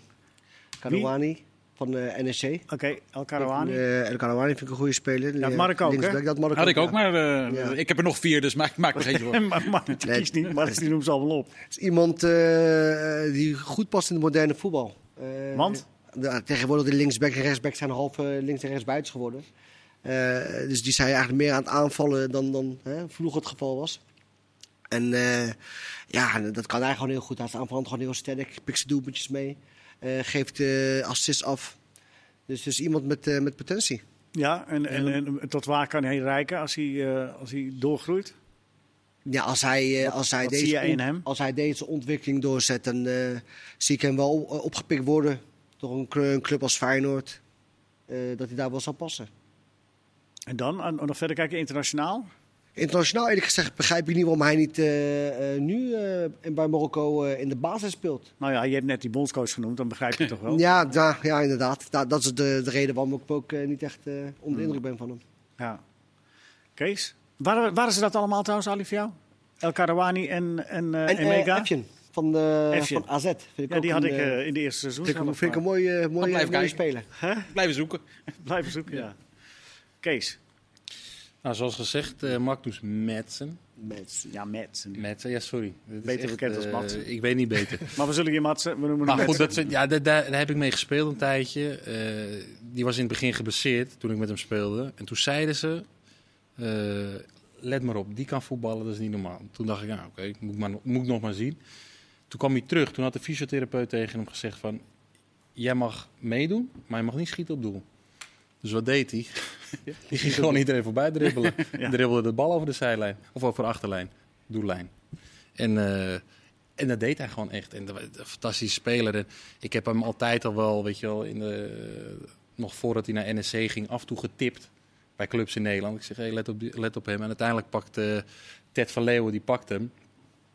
Karouani van uh, N E C. Oké, okay, El Karouani. Uh, El Karouani vind ik een goede speler. Dat Mark ook, hè? Dat Mark had ik ook, maar uh, ja. ik heb er nog vier, dus maak, maak er geen voor. maar Mark kiest niet, maar die noemt ze allemaal op. Het is iemand uh, die goed past in het moderne voetbal. Uh, Want? Uh, tegenwoordig de linksback en rechtsback zijn half uh, links en rechts buiten geworden. Uh, dus die zijn eigenlijk meer aan het aanvallen dan, dan uh, vroeger het geval was. En uh, ja, dat kan hij gewoon heel goed. Hij is aanvallend gewoon heel sterk. Pikt zijn doelpuntjes mee. Uh, geeft uh, assists af. Dus, dus iemand met, uh, met potentie. Ja, en, en, en, en tot waar kan hij reiken als hij, uh, als hij doorgroeit? Ja, als hij, uh, als, hij deze on- als hij deze ontwikkeling doorzet, dan uh, zie ik hem wel opgepikt worden door een club als Feyenoord. Uh, dat hij daar wel zou passen. En dan, nog verder kijken internationaal? Internationaal eerlijk gezegd begrijp ik niet waarom hij niet uh, uh, nu uh, bij Marokko uh, in de basis speelt. Nou ja, je hebt net die bondscoach genoemd, dan begrijp je toch wel? Ja, da, ja inderdaad. Da, dat is de, de reden waarom ik ook uh, niet echt uh, onder de indruk ben van hem. Ja. Kees, waar waren ze dat allemaal trouwens, Ali, voor jou? El Karouani en, en, uh, en, en Mega? Uh, Van, de, van A Z. Vind ik ja, ook die had een, ik uh, in de eerste seizoen. Vind ik, vind ik een mooie, uh, mooie, mooie speler. Huh? Blijven zoeken. Blijven zoeken, ja. ja. Kees? Nou, zoals gezegd, uh, Magnus Metzen. Metzen. Ja, Metzen. Metzen, ja, sorry. Dat beter echt, bekend uh, als Matsen. Ik weet niet beter. maar we zullen je Matsen, we noemen maar hem goed, dat, ja, daar, daar heb ik mee gespeeld een tijdje. Uh, die was in het begin geblesseerd toen ik met hem speelde. En toen zeiden ze... Uh, let maar op, die kan voetballen, dat is niet normaal. Toen dacht ik, ja, oké, okay, moet, moet ik nog maar zien. Toen kwam hij terug. Toen had de fysiotherapeut tegen hem gezegd van... jij mag meedoen, maar je mag niet schieten op doel. Dus wat deed hij? Ja. Die ging gewoon iedereen voorbij dribbelen. ja. Dribbelde de bal over de zijlijn. Of over de achterlijn. Doellijn. En, uh, en dat deed hij gewoon echt. En een fantastische speler. En ik heb hem altijd al wel, weet je wel... In de, uh, nog voordat hij naar N E C ging, af en toe getipt... bij clubs in Nederland. Ik zeg, hey, let, op die, let op hem. En uiteindelijk pakt uh, Ted van Leeuwen, die pakt hem.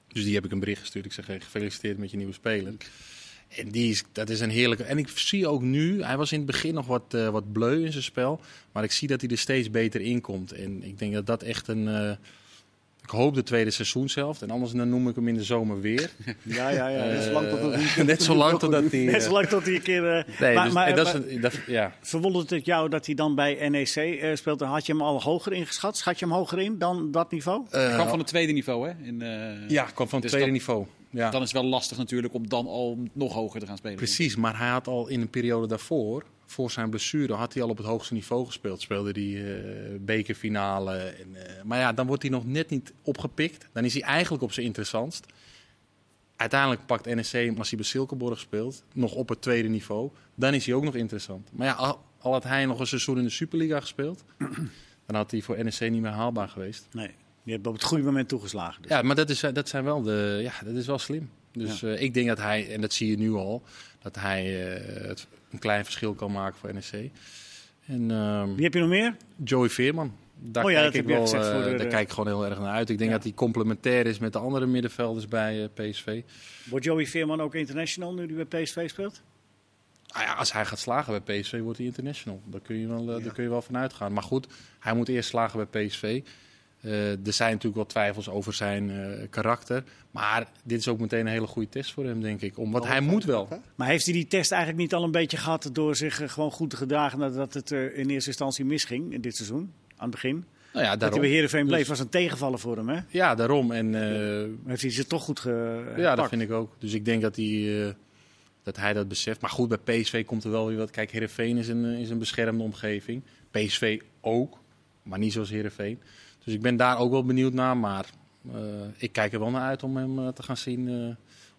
Dus die heb ik een bericht gestuurd. Ik zeg, hey, gefeliciteerd met je nieuwe speler. En die is, dat is een heerlijke... En ik zie ook nu, hij was in het begin nog wat, uh, wat bleu in zijn spel. Maar ik zie dat hij er steeds beter in komt. En ik denk dat dat echt een... Uh, ik hoop de tweede seizoen zelf. En anders dan noem ik hem in de zomer weer. Ja, ja, ja. Uh, net zo lang totdat hij... Net zo lang totdat hij... Net zo lang tot hij een keer... Uh, nee, maar, dus, maar, en dat maar, is een, dat, ja. Verwondert het jou dat hij dan bij N E C uh, speelt? Had je hem al hoger ingeschat? Schat je hem hoger in dan dat niveau? Uh, hij kwam van het tweede niveau, hè? In, uh, ja, kwam van het dus tweede dan, niveau. Ja. Dan is het wel lastig natuurlijk om dan al nog hoger te gaan spelen. Precies, maar hij had al in een periode daarvoor... Voor zijn blessure had hij al op het hoogste niveau gespeeld. Speelde hij uh, bekerfinale. En, uh, maar ja, dan wordt hij nog net niet opgepikt. Dan is hij eigenlijk op zijn interessantst. Uiteindelijk pakt N E C hem als hij bij Silkeborg speelt. Nog op het tweede niveau. Dan is hij ook nog interessant. Maar ja, al, al had hij nog een seizoen in de Superliga gespeeld... dan had hij voor N E C niet meer haalbaar geweest. Nee, die heeft op het goede moment toegeslagen. Dus. Ja, maar dat is, dat zijn wel de, ja, dat is wel slim. Dus ja. uh, ik denk dat hij, en dat zie je nu al... dat hij uh, het, een klein verschil kan maken voor N E C. En, uh, wie heb je nog meer? Joey Veerman. Daar, oh ja, kijk, ik wel, voor uh, de, daar kijk ik gewoon heel erg naar uit. Ik denk ja. dat hij complementair is met de andere middenvelders bij uh, P S V. Wordt Joey Veerman ook international nu hij bij P S V speelt? Ah ja, als hij gaat slagen bij P S V wordt hij international. Daar kun je wel, uh, ja. daar kun je wel van uitgaan. Maar goed, hij moet eerst slagen bij P S V. Uh, er zijn natuurlijk wel twijfels over zijn uh, karakter. Maar dit is ook meteen een hele goede test voor hem, denk ik. Om, want oh, hij moet wel. Maar heeft hij die test eigenlijk niet al een beetje gehad... door zich uh, gewoon goed te gedragen nadat het uh, in eerste instantie misging in dit seizoen? Aan het begin? Nou ja, dat hij bij Heerenveen bleef dus... was een tegenvaller voor hem, hè? Ja, daarom. En, uh, heeft hij zich toch goed gepakt? Ja, dat vind ik ook. Dus ik denk dat hij... Uh, Dat hij dat beseft. Maar goed, bij P S V komt er wel weer wat. Kijk, Heerenveen is een, is een beschermde omgeving. P S V ook, maar niet zoals Heerenveen. Dus ik ben daar ook wel benieuwd naar. Maar uh, ik kijk er wel naar uit om hem uh, te gaan zien uh,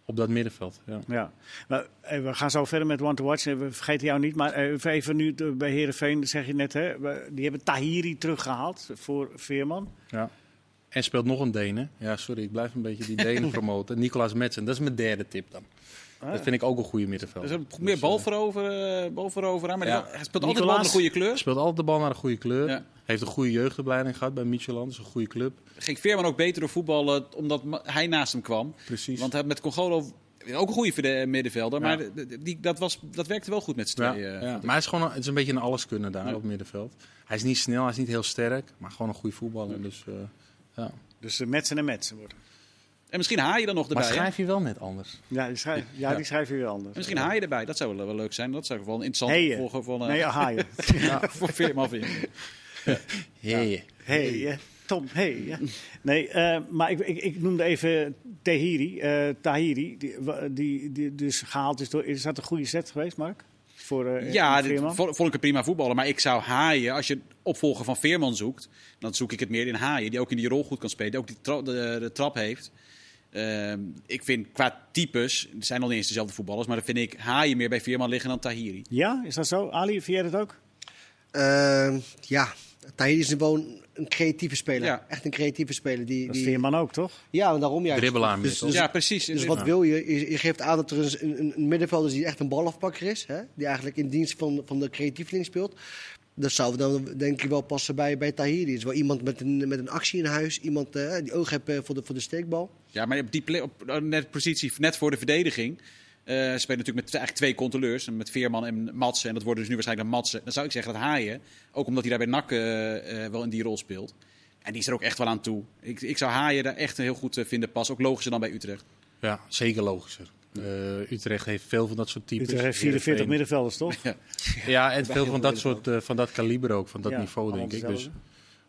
op dat middenveld. Ja, ja. Maar, we gaan zo verder met One to Watch. We vergeten jou niet. Maar even nu bij Heerenveen, zeg je net. Hè, die hebben Tahiri teruggehaald voor Veerman. Ja. En speelt nog een Denen. Ja, sorry, ik blijf een beetje die Denen promoten. Nicolas Metzen, dat is mijn derde tip dan. Dat vind ik ook een goede middenveld. Dus meer bal voorover, bal voorover aan. Maar ja. Hij speelt altijd de bal naar de goede kleur. Speelt altijd de bal naar de goede kleur. Ja. Heeft een goede jeugdopleiding gehad bij Michelin. Dat is een goede club. Ging Veerman ook beter door voetballen omdat hij naast hem kwam. Precies. Want met Congolo ook een goede middenvelder. Ja. Maar die, dat, was, dat werkte wel goed met z'n tweeën. Ja. Ja. Maar hij is gewoon een, het is een beetje een alleskunde daar ja. op het middenveld. Hij is niet snel, hij is niet heel sterk. Maar gewoon een goede voetballer. Ja. Dus, uh, ja. dus uh, Metzen en Metzen worden. En misschien haal je er nog erbij. Maar schrijf je wel net anders. Ja, die schrijf, ja, ja. Die schrijf je weer anders. En misschien haal je erbij. Dat zou wel, wel leuk zijn. Dat zou wel een interessante volger van... Uh, nee, haaien. ja, voor Veerman vinden. Ja. Heeje. Heeje. Tom, heeje. Nee, uh, maar ik, ik, ik noemde even Tahiri. Uh, Tahiri, die, die, die dus gehaald is door... Is dat een goede set geweest, Mark? Voor, uh, ja, dit, vond ik een prima voetballer. Maar ik zou haaien, als je opvolger van Veerman zoekt... dan zoek ik het meer in haaien. Die ook in die rol goed kan spelen. Die ook die tra- de, de trap heeft... Uh, ik vind qua types, het zijn al niet eens dezelfde voetballers, maar dan vind ik haaien meer bij Veerman liggen dan Tahiri. Ja, is dat zo? Ali, vind jij dat ook? Uh, ja, Tahiri is gewoon een creatieve speler. Ja. Echt een creatieve speler. Die, dat is die... Veerman ook, toch? Ja, daarom juist. Dribbelaar dus, dus, ja, precies. Dus wat wil je? Je, je geeft aan dat er een, een middenvelder is die echt een balafpakker is, hè? Die eigenlijk in dienst van, van de creatiefling speelt. Dat zou dan denk ik wel passen bij, bij Tahiri. Is wel iemand met een, met een actie in huis. Iemand uh, die oog heeft uh, voor, de, voor de steekbal. Ja, maar op die plek, op, net positie, net voor de verdediging... Uh, spelen natuurlijk met eigenlijk twee controleurs. Met Veerman en Madsen. En dat worden dus nu waarschijnlijk dan Madsen. Dan zou ik zeggen dat Haaien. Ook omdat hij daar bij N A C uh, uh, wel in die rol speelt. En die is er ook echt wel aan toe. Ik, ik zou Haaien daar echt heel goed uh, vinden passen. Ook logischer dan bij Utrecht. Ja, zeker logischer. Uh, Utrecht heeft veel van dat soort types. Utrecht heeft vierenveertig middenvelders, toch? Ja, ja en veel van dat soort, uh, van dat kaliber ook, van dat ja, niveau, denk ik. Dus.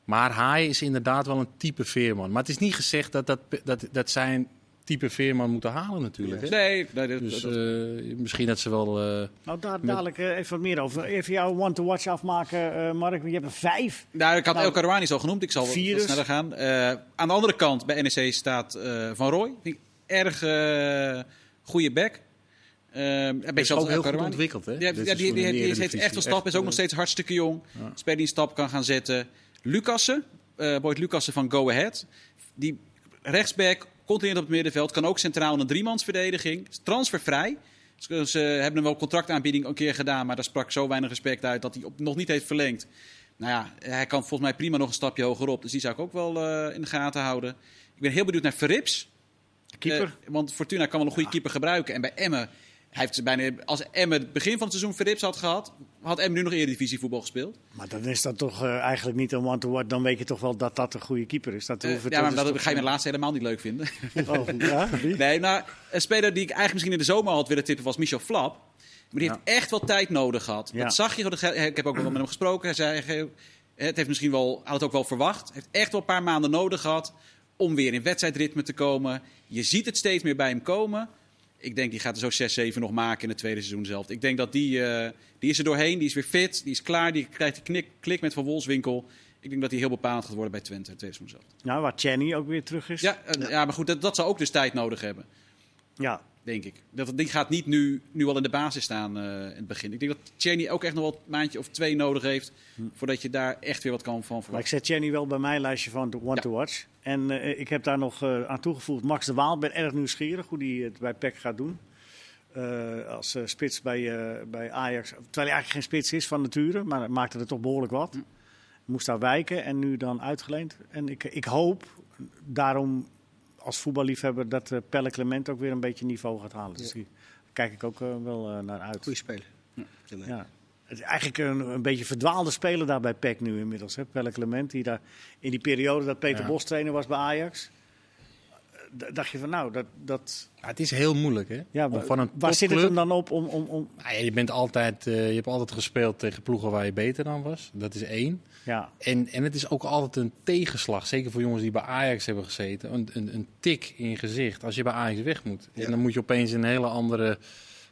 Maar Haaien is inderdaad wel een type Veerman. Maar het is niet gezegd dat, dat, dat, dat zijn type Veerman moeten halen natuurlijk. Hè? Nee, nee dat, dus, uh, misschien dat ze wel... Uh, nou, daar met... dadelijk uh, even wat meer over. Even jouw one-to-watch afmaken, uh, Mark. Je hebt er vijf. Nou, ik had nou, El Karouani al genoemd. Ik zal wel sneller gaan. Uh, aan de andere kant, bij N E C staat uh, Van Rooij. Vind ik erg... Uh, Goeie back. Uh, een beetje is ook heel goed ontwikkeld, hè? Ja, ja, die, die, die heeft echt wel stap. Is ook nog steeds hartstikke jong. Ja. Speler die een stap kan gaan zetten. Lucassen. Uh, Boyd Lucassen van Go Ahead. Die rechtsback, continueert op het middenveld. Kan ook centraal in een driemansverdediging. Is transfervrij. Dus, ze hebben hem wel contractaanbieding een keer gedaan. Maar daar sprak zo weinig respect uit dat hij op, nog niet heeft verlengd. Nou ja, hij kan volgens mij prima nog een stapje hoger op. Dus die zou ik ook wel uh, in de gaten houden. Ik ben heel benieuwd naar Verrips. Uh, want Fortuna kan wel een goede ja. keeper gebruiken. En bij Emmen, hij heeft bijna, als Emmen het begin van het seizoen Verrips had gehad, had Emmen nu nog Eredivisie voetbal gespeeld. Maar dan is dat toch uh, eigenlijk niet een one-to-one. Dan weet je toch wel dat dat een goede keeper is. Dat uh, ja, maar, maar dat ga je mijn een... laatste helemaal niet leuk vinden. Oh, ja? Nee, nou, een speler die ik eigenlijk misschien in de zomer had willen tippen was Michel Flap. Maar die ja. heeft echt wel tijd nodig gehad. Ja. Dat zag je. Ik heb ook wel met hem gesproken. Hij zei, het heeft misschien wel, had het ook wel verwacht. Hij heeft echt wel een paar maanden nodig gehad om weer in wedstrijdritme te komen. Je ziet het steeds meer bij hem komen. Ik denk, die gaat er zo zes, zeven nog maken in het tweede seizoen zelf. Ik denk dat die, uh, die is er doorheen, die is weer fit, die is klaar. Die krijgt de knik, klik met Van Wolfswinkel. Ik denk dat hij heel bepalend gaat worden bij Twente in het tweede seizoen zelf. Nou, waar Tjani ook weer terug is. Ja, uh, ja maar goed, dat, dat zal ook dus tijd nodig hebben. Ja. Denk ik. Dat, die gaat niet nu, nu al in de basis staan uh, in het begin. Ik denk dat Tjani ook echt nog wel een maandje of twee nodig heeft voordat je daar echt weer wat kan van verwachten. Maar ik zet Tjani wel bij mijn lijstje van de One ja. to Watch. En uh, ik heb daar nog uh, aan toegevoegd Max de Waal. Ik ben erg nieuwsgierig hoe die het bij P E C gaat doen. Uh, als uh, spits bij, uh, bij Ajax. Terwijl hij eigenlijk geen spits is van nature, maar maakte er toch behoorlijk wat. Hm. Moest daar wijken en nu dan uitgeleend. En ik, ik hoop daarom als voetballiefhebber dat uh, Pelle Clement ook weer een beetje niveau gaat halen. Ja. Dus daar kijk ik ook uh, wel uh, naar uit. Goeie speler. Ja. Ja. Het is eigenlijk een, een beetje verdwaalde speler daar bij P E C nu inmiddels. Hè? Pelle Clement, die daar in die periode dat Peter ja. Bos trainer was bij Ajax, d- dacht je van nou, dat... dat... Ja, het is heel moeilijk, hè? Ja, maar, van een waar topclub... zit het hem dan op om... om, om... Nou, ja, je, bent altijd, uh, je hebt altijd gespeeld tegen ploegen waar je beter dan was. Dat is één. Ja. En, en het is ook altijd een tegenslag. Zeker voor jongens die bij Ajax hebben gezeten. Een, een, een tik in je gezicht als je bij Ajax weg moet. Ja. En dan moet je opeens een hele andere...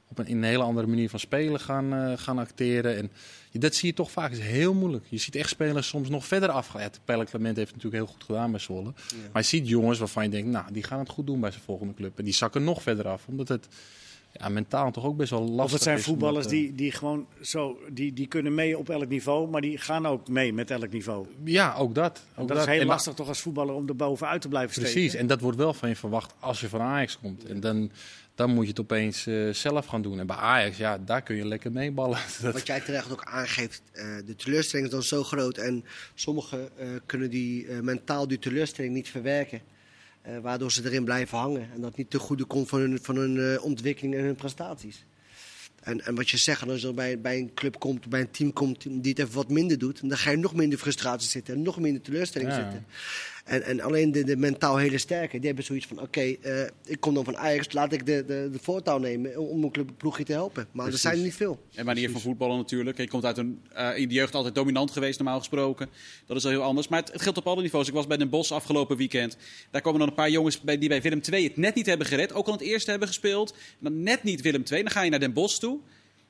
op een, in een hele andere manier van spelen gaan, uh, gaan acteren. En ja, dat zie je toch vaak. Het is heel moeilijk. Je ziet echt spelers soms nog verder afgaan. Ja, Pelle Clement heeft het natuurlijk heel goed gedaan bij Zwolle. Ja. Maar je ziet jongens waarvan je denkt, nou, die gaan het goed doen bij zijn volgende club. En die zakken nog verder af, omdat het ja, mentaal toch ook best wel lastig is. Of het zijn voetballers omdat, uh, die, die gewoon zo, die, die kunnen mee op elk niveau, maar die gaan ook mee met elk niveau. Ja, ook dat. Ook dat, dat is heel en lastig la- toch als voetballer om er bovenuit te blijven steken. Precies, en dat wordt wel van je verwacht als je van Ajax komt. Ja. En dan... dan moet je het opeens uh, zelf gaan doen. En bij Ajax, ja, daar kun je lekker meeballen. Dat... Wat jij terecht ook aangeeft, uh, de teleurstelling is dan zo groot. En sommigen uh, kunnen die, uh, mentaal die teleurstelling niet verwerken. Uh, waardoor ze erin blijven hangen. En dat niet ten goede komt van hun, van hun uh, ontwikkeling en hun prestaties. En, en wat je zegt, als je bij, bij een club komt, bij een team komt die het even wat minder doet. Dan ga je nog minder frustratie zitten en nog minder teleurstelling ja. zitten. En, en alleen de, de mentaal hele sterke, die hebben zoiets van, oké, okay, uh, ik kom dan van Ajax, laat ik de, de, de voortouw nemen om mijn club ploegje te helpen. Maar Precies. er zijn er niet veel. En manier van voetballen natuurlijk. Je komt uit een, uh, in de jeugd altijd dominant geweest, normaal gesproken. Dat is al heel anders. Maar het, het geldt op alle niveaus. Ik was bij Den Bosch afgelopen weekend. Daar komen dan een paar jongens bij, die bij Willem twee het net niet hebben gered. Ook al het eerste hebben gespeeld. En dan net niet Willem twee. Dan ga je naar Den Bosch toe.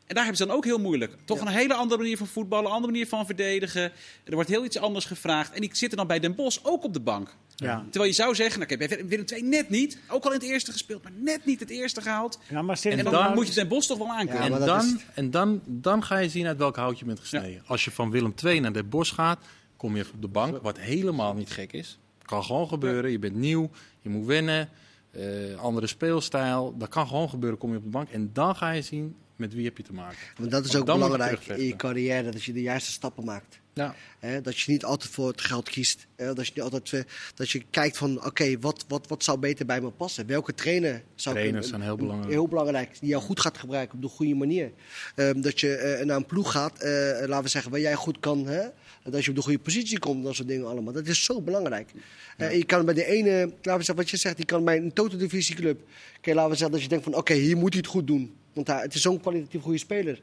En daar hebben ze dan ook heel moeilijk. Toch ja. een hele andere manier van voetballen, een andere manier van verdedigen. Er wordt heel iets anders gevraagd. En die zitten dan bij Den Bosch ook op de bank. Ja. Terwijl je zou zeggen, nou, okay, Willem twee net niet. Ook al in het eerste gespeeld, maar net niet het eerste gehaald. Ja, maar en dan, dan moet je Den Bosch toch wel aankomen. Ja, en dan, is... en dan, dan ga je zien uit welk hout je bent gesneden. Ja. Als je van Willem twee naar Den Bosch gaat, kom je even op de bank. Wat helemaal niet gek is. Kan gewoon gebeuren. Je bent nieuw, je moet wennen. Uh, andere speelstijl. Dat kan gewoon gebeuren, kom je op de bank. En dan ga je zien... met wie heb je te maken. Want dat is ook belangrijk in je carrière, dat je de juiste stappen maakt. Ja. He, dat je niet altijd voor het geld kiest. He, dat je niet altijd dat je kijkt van oké, okay, wat, wat, wat zou beter bij me passen? Welke trainer zou Trainers ik, zijn heel belangrijk. Heel belangrijk. Die jou goed gaat gebruiken op de goede manier. Um, dat je uh, naar een ploeg gaat, uh, laten we zeggen, waar jij goed kan. Hè? Dat je op de goede positie komt, dat soort dingen allemaal. Dat is zo belangrijk. Ja. Uh, je kan bij de ene, laten we zeggen, wat je zegt, je kan bij een totaldivisieclub. Okay, laten we zeggen dat je denkt van oké, okay, hier moet hij het goed doen. Want uh, het is zo'n kwalitatief goede speler.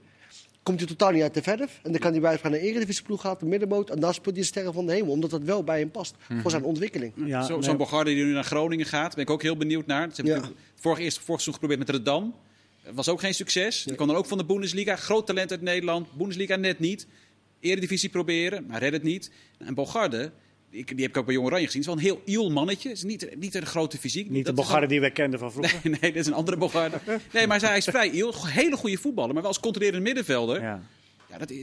Komt hij totaal niet uit de verf. En dan kan hij bij naar een Eredivisieploeg gaan, de middenboot. En daar speelt hij sterren van de hemel. Omdat dat wel bij hem past. Mm-hmm. Voor zijn ontwikkeling. Ja, Zo, nee. Zo'n Bogarde die nu naar Groningen gaat. Ben ik ook heel benieuwd naar. Dat heb ik ja. vorig, eerst, vorig seizoen geprobeerd met Redam. Was ook geen succes. Die nee. kwam dan ook van de Bundesliga. Groot talent uit Nederland. Bundesliga net niet. Eredivisie proberen. Maar redt het niet. En Bogarde... Ik, die heb ik ook bij Jong Oranje gezien. Het is wel een heel iel mannetje. Het is niet, niet een grote fysiek. Niet dat de Bogarde al... die wij kenden van vroeger. Nee, nee, dit is een andere Bogarde. Nee, maar hij is vrij iel. Hele goede voetballer, maar wel als controlerend middenvelder. Ja. Ja, dat,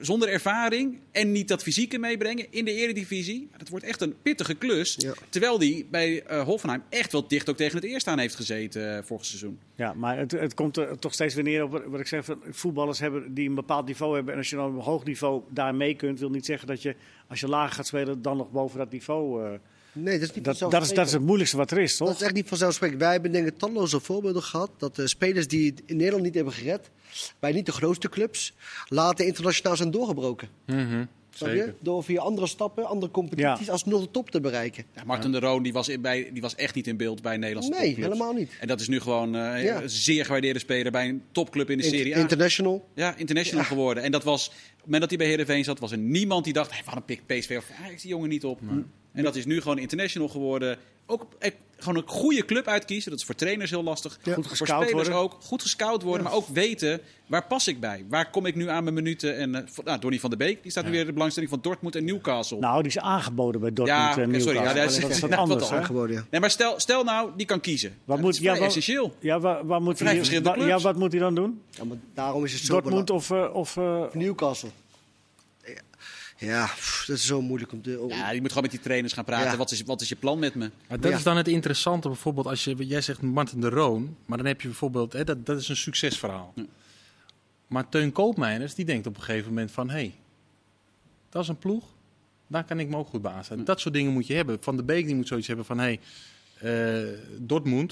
zonder ervaring en niet dat fysieke meebrengen in de Eredivisie. Dat wordt echt een pittige klus. Ja. Terwijl die bij uh, Hoffenheim echt wel dicht ook tegen het eerste aan heeft gezeten uh, vorig seizoen. Ja, maar het, het komt er toch steeds weer neer op wat ik zeg. Voetballers hebben die een bepaald niveau hebben. En als je dan op een hoog niveau daar mee kunt, wil niet zeggen dat je als je lager gaat spelen dan nog boven dat niveau... Uh, Nee, dat is niet dat, dat, is, dat is het moeilijkste wat er is, toch? Dat is echt niet vanzelfsprekend. Wij hebben denk ik talloze voorbeelden gehad dat uh, spelers die het in Nederland niet hebben gered, bij niet de grootste clubs, later internationaal zijn doorgebroken. Mm-hmm. Zeker. Door via andere stappen, andere competities, ja. alsnog de top te bereiken. Ja, Martin ja. de Roon die was, in, bij, die was echt niet in beeld bij Nederlandse topclubs. Nee, helemaal niet. En dat is nu gewoon uh, ja. een zeer gewaardeerde speler bij een topclub in de in- Serie A. International. Ja, international ja. geworden. En dat was, op het moment dat hij bij Heerenveen zat, was er niemand die dacht, hey, waarom pikt P S V of ah, is die jongen niet op? Nee. En dat is nu gewoon international geworden. Ook eh, gewoon een goede club uitkiezen. Dat is voor trainers heel lastig. Ja. Goed voor spelers worden. Ook. Goed gescout worden. Ja. Maar ook weten, waar pas ik bij? Waar kom ik nu aan mijn minuten? En uh, nou, Donny van der Beek, die staat ja. nu weer in de belangstelling van Dortmund en Newcastle. Nou, die is aangeboden bij Dortmund ja, en okay, Newcastle. Sorry, ja, dat is, dat is wat nou, anders. Wat aangeboden, ja. Nee, maar stel, stel nou, die kan kiezen. Wat ja, moet, dat is ja, wat, essentieel. Ja, wat, wat moet hij ja, dan doen? Ja, maar daarom is het Dortmund of, uh, of, uh, of Newcastle. Ja, pff, dat is zo moeilijk om te... Om... Ja, je moet gewoon met die trainers gaan praten. Ja. Wat, is, wat is je plan met me? Maar dat ja. is dan het interessante, bijvoorbeeld als je... Jij zegt Martin de Roon, maar dan heb je bijvoorbeeld... Hè, dat, dat is een succesverhaal. Ja. Maar Teun Koopmeiners, die denkt op een gegeven moment van... Hé, hey, dat is een ploeg. Daar kan ik me ook goed bij aanstaan. Ja. Dat soort dingen moet je hebben. Van der Beek die moet zoiets hebben van... Hé, hey, uh, Dortmund,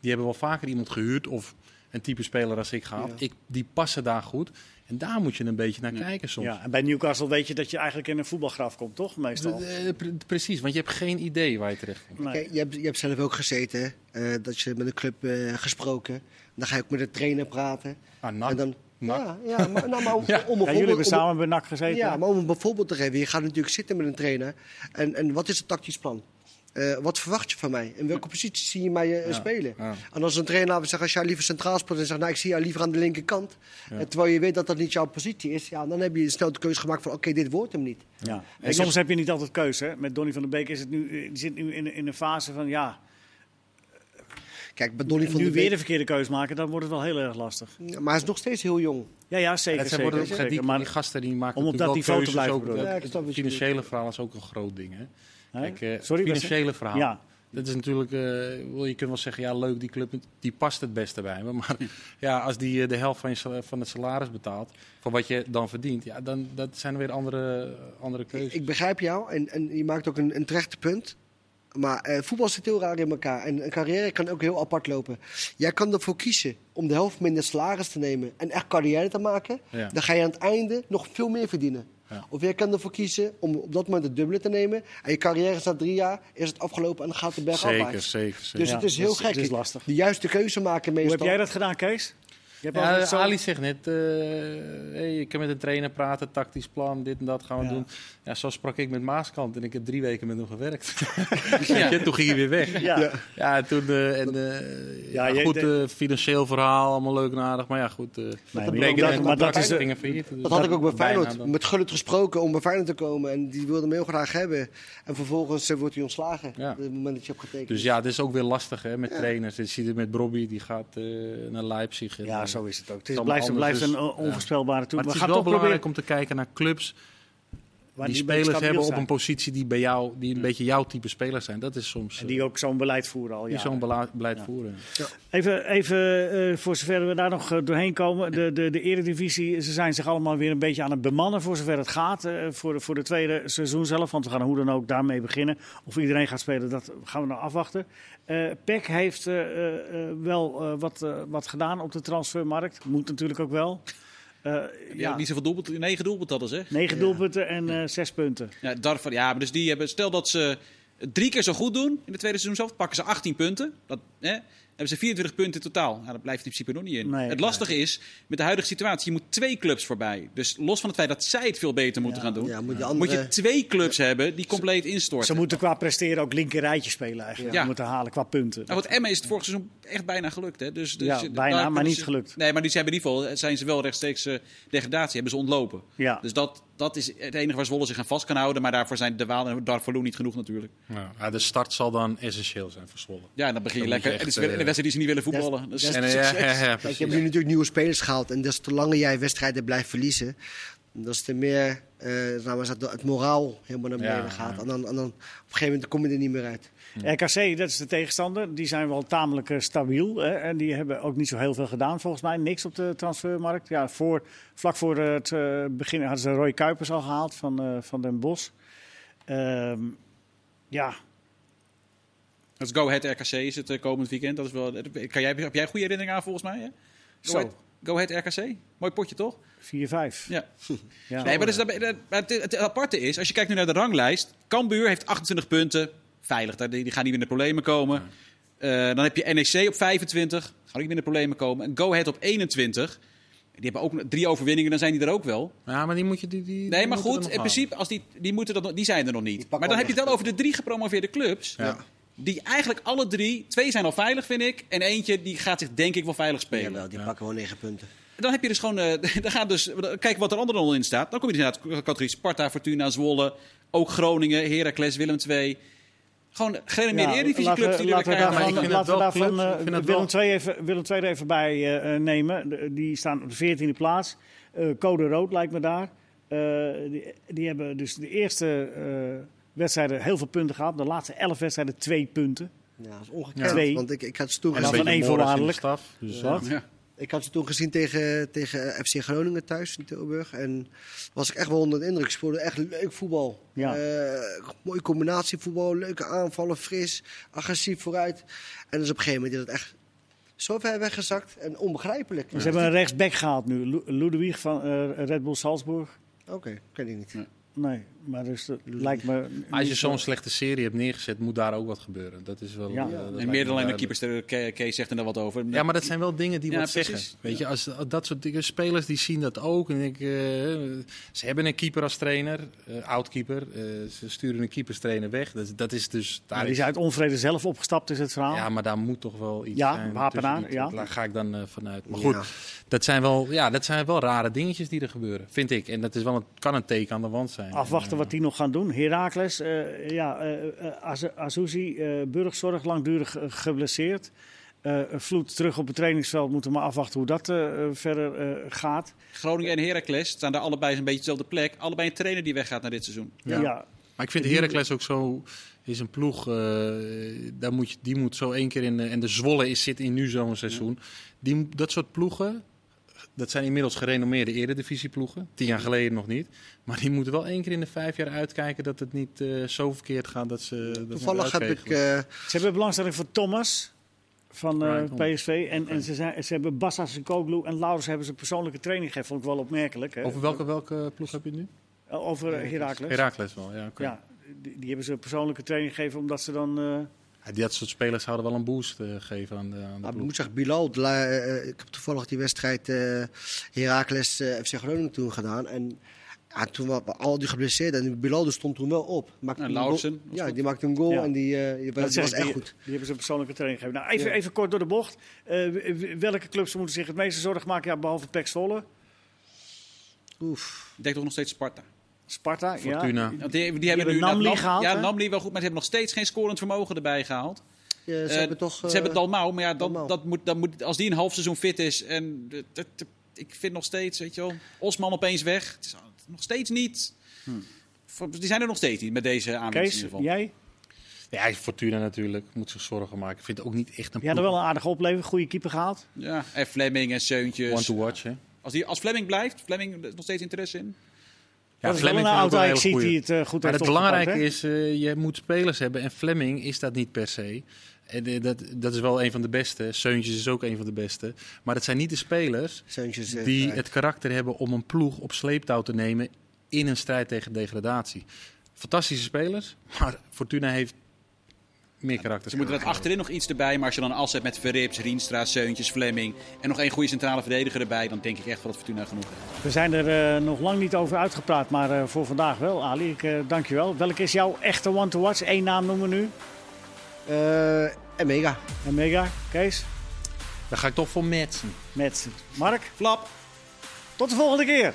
die hebben wel vaker iemand gehuurd... of een type speler als ik gehaald. Ja. Ik, die passen daar goed... En daar moet je een beetje naar ja. kijken soms. Ja, en bij Newcastle weet je dat je eigenlijk in een voetbalgraf komt, toch? Meestal. Pre- pre- precies, want je hebt geen idee waar je terecht komt. Nee. Kijk, je, hebt, je hebt zelf ook gezeten, uh, dat je met een club uh, gesproken. Dan ga je ook met de trainer praten. Ah, N A C. En dan, N A C. Ja, ja, maar, nou, maar om, ja. om, om, ja, jullie hebben om, samen bij N A C gezeten. Ja, maar om een voorbeeld te geven. Je gaat natuurlijk zitten met een trainer. En, en wat is het tactisch plan? Uh, wat verwacht je van mij? In welke positie zie je mij uh, ja, spelen? Ja. En als een trainer zegt, als jij liever centraal speelt... en zegt, nou, ik zie jou liever aan de linkerkant... Ja. En terwijl je weet dat dat niet jouw positie is... Ja, dan heb je snel de keuze gemaakt van, oké, okay, dit wordt hem niet. Ja. En, en soms heb je niet altijd keuze. Hè? Met Donny van der Beek is het nu, die zit nu in, in een fase van, ja... Kijk, bij Donny van der Beek... Nu weer de verkeerde keuze maken, dan wordt het wel heel erg lastig. Ja, maar hij is nog steeds heel jong. Ja, ja, zeker. Dat zeker, zeker, zeker. Die, maar die gasten die maken om op dat niveau te blijven. Ook, ja, het financiële verhaal is ook een groot ding, hè? Kijk, uh, Sorry, financiële verhaal. Ja. Dat is natuurlijk, uh, je kunt wel zeggen, ja, leuk, die club die past het beste bij me. Maar ja, als die uh, de helft van, je, van het salaris betaalt, van wat je dan verdient, ja, dan dat zijn weer andere, andere keuzes. Ik, ik begrijp jou en, en je maakt ook een, een terecht punt. Maar uh, voetbal zit heel raar in elkaar. En een carrière kan ook heel apart lopen. Jij kan ervoor kiezen om de helft minder salaris te nemen en echt carrière te maken. Ja. Dan ga je aan het einde nog veel meer verdienen. Ja. Of jij kan ervoor kiezen om op dat moment het dubbele te nemen. En je carrière staat drie jaar, is het afgelopen en dan gaat de berg zeker, afwijs. Zeker, zeker. Dus ja, het is heel dus, gek. Het is lastig. De juiste keuze maken meestal. Hoe heb jij dat gedaan, Kees? Je hebt ja, zo... Ali zegt net, uh, hey, je kan met een trainer praten, tactisch plan, dit en dat gaan we ja. doen. Ja, zo sprak ik met Maaskant en ik heb drie weken met hem gewerkt. ja. Ja, toen ging hij weer weg. Ja, ja. ja toen uh, en, uh, ja, ja, goed uh, financieel verhaal, allemaal leuk en aardig. Maar ja, goed. Uh, nee, maar dat, en, maar dat, is, uh, failliet, dus dat had ik ook bij Feyenoord, met Gullit gesproken om bij Feyenoord te komen. En die wilde hem heel graag hebben. En vervolgens uh, wordt hij ontslagen ja. op het moment dat je hebt getekend. Dus ja, het is ook weer lastig hè, met ja. trainers. Je ziet het met Robbie, die gaat uh, naar Leipzig. En, ja, zo is het ook. Het, is, het blijft, anders, blijft een onvoorspelbare toekomst. Maar het is wel belangrijk proberen... om te kijken naar clubs die, die spelers hebben op een positie die bij jou, die een ja. beetje jouw type spelers zijn. Dat is soms. En die ook zo'n beleid voeren al. Die jaren. zo'n bela- beleid ja. voeren. Ja. Even, even uh, voor zover we daar nog doorheen komen. De, de, de Eredivisie, ze zijn zich allemaal weer een beetje aan het bemannen voor zover het gaat. Uh, voor, voor de tweede seizoen zelf. Want we gaan hoe dan ook daarmee beginnen. Of iedereen gaat spelen, dat gaan we nog afwachten. Uh, P E C heeft uh, uh, wel uh, wat, uh, wat gedaan op de transfermarkt. Moet natuurlijk ook wel. Uh, ja, niet zoveel doelpunten. Negen doelpunten hadden ze. Negen ja. doelpunten en uh, zes punten. Ja, daarvan, ja, maar dus die hebben, stel dat ze drie keer zo goed doen in de tweede seizoen zelf, pakken ze achttien punten. Dat, hè, hebben ze vierentwintig punten in totaal. Nou, dat blijft in principe nog niet in. Nee, het lastige nee. is, met de huidige situatie, je moet twee clubs voorbij. Dus los van het feit dat zij het veel beter moeten ja, gaan doen, ja, moet, je andere... moet je twee clubs ja. hebben die compleet instorten. Ze moeten qua presteren ook linker rijtje spelen eigenlijk. Ja. Ja. moeten halen qua punten. Nou, want Emmen is het vorig seizoen echt bijna gelukt. Hè? Dus, dus, ja, dus, bijna, nou, maar niet ze, gelukt. Nee, maar die hebben in ieder geval, zijn ze wel rechtstreeks uh, degradatie, hebben ze ontlopen. Ja. Dus dat, dat is het enige waar Zwolle zich aan vast kan houden. Maar daarvoor zijn de Waal en Darfaloen niet genoeg natuurlijk. Ja, de start zal dan essentieel zijn voor Zwolle. Ja, dan begin je dan lekker. Je echt, en de wedstrijd die ze niet willen voetballen. Dat is succes. Ja, ja, ja, ja, Kijk, je hebt nu natuurlijk nieuwe spelers gehaald. En des te langer jij wedstrijden blijft verliezen, des te meer uh, nou, het moraal helemaal naar beneden ja, gaat. Ja. En, dan, en dan op een gegeven moment kom je er niet meer uit. Ja. R K C, dat is de tegenstander. Die zijn wel tamelijk uh, stabiel. Hè? En die hebben ook niet zo heel veel gedaan volgens mij. Niks op de transfermarkt. Ja, voor, vlak voor het uh, begin hadden ze Roy Kuipers al gehaald van, uh, van Den Bosch. Uh, ja... Dat is Go Ahead R K C is het uh, komend weekend. Dat is wel, kan jij, heb jij goede herinneringen aan volgens mij? Hè? Go, Ahead, Go Ahead R K C. Mooi potje toch? vier vijf. Ja. ja. Nee, maar dus, het, het aparte is, als je kijkt nu naar de ranglijst. Cambuur heeft achtentwintig punten. Veilig, die gaan niet meer in de problemen komen. Uh, dan heb je N E C op vijfentwintig. Gaan ook niet meer in de problemen komen. En Go Ahead op eenentwintig. Die hebben ook drie overwinningen, dan zijn die er ook wel. Ja, maar die moet je... Die, die, nee, maar goed, in principe, als die, die, moeten dat, die zijn er nog niet. Maar dan heb je het wel over de drie gepromoveerde clubs. Ja. ja. Die eigenlijk alle drie, twee zijn al veilig, vind ik. En eentje die gaat zich denk ik wel veilig spelen. Jawel, die ja. pakken wel negen punten. Dan heb je dus gewoon, uh, dan gaat dus, kijk wat er andere dan in staat. Dan kom je dus inderdaad de categorie Sparta, Fortuna, Zwolle, ook Groningen, Heracles, Willem twee. Gewoon geen meer Eredivisieclubs die laten we daarvan, ik laten we daarvan uh, ik Willem twee even, Willem twee er even bij uh, nemen. De, die staan op de veertiende plaats. Uh, Code Rood lijkt me daar. Uh, die, die hebben dus de eerste... Uh, wedstrijden heel veel punten gehad. De laatste elf wedstrijden twee punten. Ja, dat is ongekend. Twee. Want ik, ik had ze toen en gezien. En één voorwaardelijk. Dus ja. ja. Ik had ze toen gezien tegen, tegen F C Groningen thuis in Tilburg. En was ik echt wel onder de indruk. Ze speelden echt leuk voetbal. Ja. Uh, mooie combinatievoetbal. Leuke aanvallen. Fris. Agressief vooruit. En dus op een gegeven moment is het echt zo ver weggezakt. En onbegrijpelijk. Ja. Ze hebben een rechtsback gehaald nu. Ludwig van uh, Red Bull Salzburg. Oké, okay, ken ik niet. Ja. Nee, maar dus dat lijkt me... Maar als je zo'n slechte serie hebt neergezet, moet daar ook wat gebeuren. Dat is wel... Ja. Ja, dat en meer dan alleen de keepers, de Kees zegt er nog wat over. Ja, maar dat zijn wel dingen die ja, wat precies. zeggen. Weet je, als dat soort dingen, spelers die zien dat ook. En ik, uh, ze hebben een keeper als trainer, uh, oud-keeper. Uh, ze sturen een keeperstrainer weg. Dat, dat is dus... Daar die is uit onvrede zelf opgestapt, is het verhaal. Ja, maar daar moet toch wel iets ja, zijn. Wapenaar, ja, Wapenaar. Daar ga ik dan uh, vanuit. Maar goed, ja. dat, zijn wel, ja, dat zijn wel rare dingetjes die er gebeuren, vind ik. En dat is wel een, kan een teken aan de wand zijn. Afwachten wat die nog gaan doen. Heracles, uh, ja, uh, Azuzi, uh, Burgzorg, langdurig uh, geblesseerd. Uh, Vloed terug op het trainingsveld. Moeten we maar afwachten hoe dat uh, verder uh, gaat. Groningen en Heracles staan daar allebei een beetje dezelfde plek. Allebei een trainer die weggaat naar dit seizoen. Ja. ja. Maar ik vind Heracles ook zo... is een ploeg, uh, daar moet je, die moet zo één keer in... Uh, en de Zwolle is, zit in nu zo'n seizoen. Die, dat soort ploegen... Dat zijn inmiddels gerenommeerde eredivisieploegen. Tien jaar geleden nog niet. Maar die moeten wel één keer in de vijf jaar uitkijken dat het niet uh, zo verkeerd gaat. Dat ze, dat Toevallig heb ik... Uh... Ze hebben belangstelling voor Thomas van uh, P S V. En, en ze, zijn, ze hebben Bassa Sikoglu en Laurens hebben ze persoonlijke training gegeven. Vond ik wel opmerkelijk. Hè? Over welke, welke ploeg heb je nu? Uh, over Heracles. Heracles wel, ja. Okay. ja die, die hebben ze persoonlijke training gegeven omdat ze dan... Uh, Dat soort spelers zouden wel een boost uh, geven aan de, aan de ah, ploeg. Ik moet zeggen, Bilal, la, uh, ik heb toevallig die wedstrijd uh, Heracles uh, F C Groningen toen gedaan. En uh, toen waren al die geblesseerden. En Bilal dus stond toen wel op. Maakte en Laursen. Go- ja, die maakte een goal ja. en die, uh, die was, was echt die, goed. Die hebben ze een persoonlijke training gegeven. Nou, even, ja. even kort door de bocht. Uh, welke clubs moeten zich het meeste zorgen maken? Ja, behalve P E C Zwolle. Oef. Ik denk toch nog steeds Sparta. Sparta, Fortuna. Ja. Die, die, die hebben nu Namli na, Nam, gehaald. Ja, Namli wel goed, maar ze hebben nog steeds geen scorend vermogen erbij gehaald. Ja, ze, uh, hebben toch, uh, ze hebben Dalmau, maar ja, dan, Dalmau. Dat moet, dat moet, als die een half seizoen fit is... en dat, dat, ik vind nog steeds, weet je wel... Osman opeens weg. Het is nog steeds niet... Hm. die zijn er nog steeds niet met deze aanwinst. Kees, jij? Ja, Fortuna natuurlijk. Moet zich zorgen maken. Ik vind het ook niet echt een ploeg. Ja, wel een aardige opleving. Goede keeper gehaald. Ja, en Flemming en Seuntjes. One to watch, hè. Als, die, als Flemming blijft, Flemming nog steeds interesse in? Ja, dat Flemming is wel een auto, ik zie die het uh, goed. Maar het belangrijke he? is, uh, je moet spelers hebben. En Flemming is dat niet per se. En, uh, dat, dat is wel een van de beste. Seuntjes is ook een van de beste. Maar het zijn niet de spelers Seuntjes, uh, die het karakter hebben om een ploeg op sleeptouw te nemen in een strijd tegen degradatie. Fantastische spelers, maar Fortuna heeft meer karakter. Ze moeten dat achterin nog iets erbij, maar als je dan als hebt met Verrips, Rienstra, Seuntjes, Flemming en nog één goede centrale verdediger erbij, dan denk ik echt wel dat Fortuna genoeg heeft. We zijn er uh, nog lang niet over uitgepraat, maar uh, voor vandaag wel, Ali. Ik, uh, dank je wel. Welke is jouw echte one to watch? Eén naam noemen nu. Uh, Emega. Emega. Kees? Dan ga ik toch voor Metzen. Metzen. Mark? Flap. Tot de volgende keer.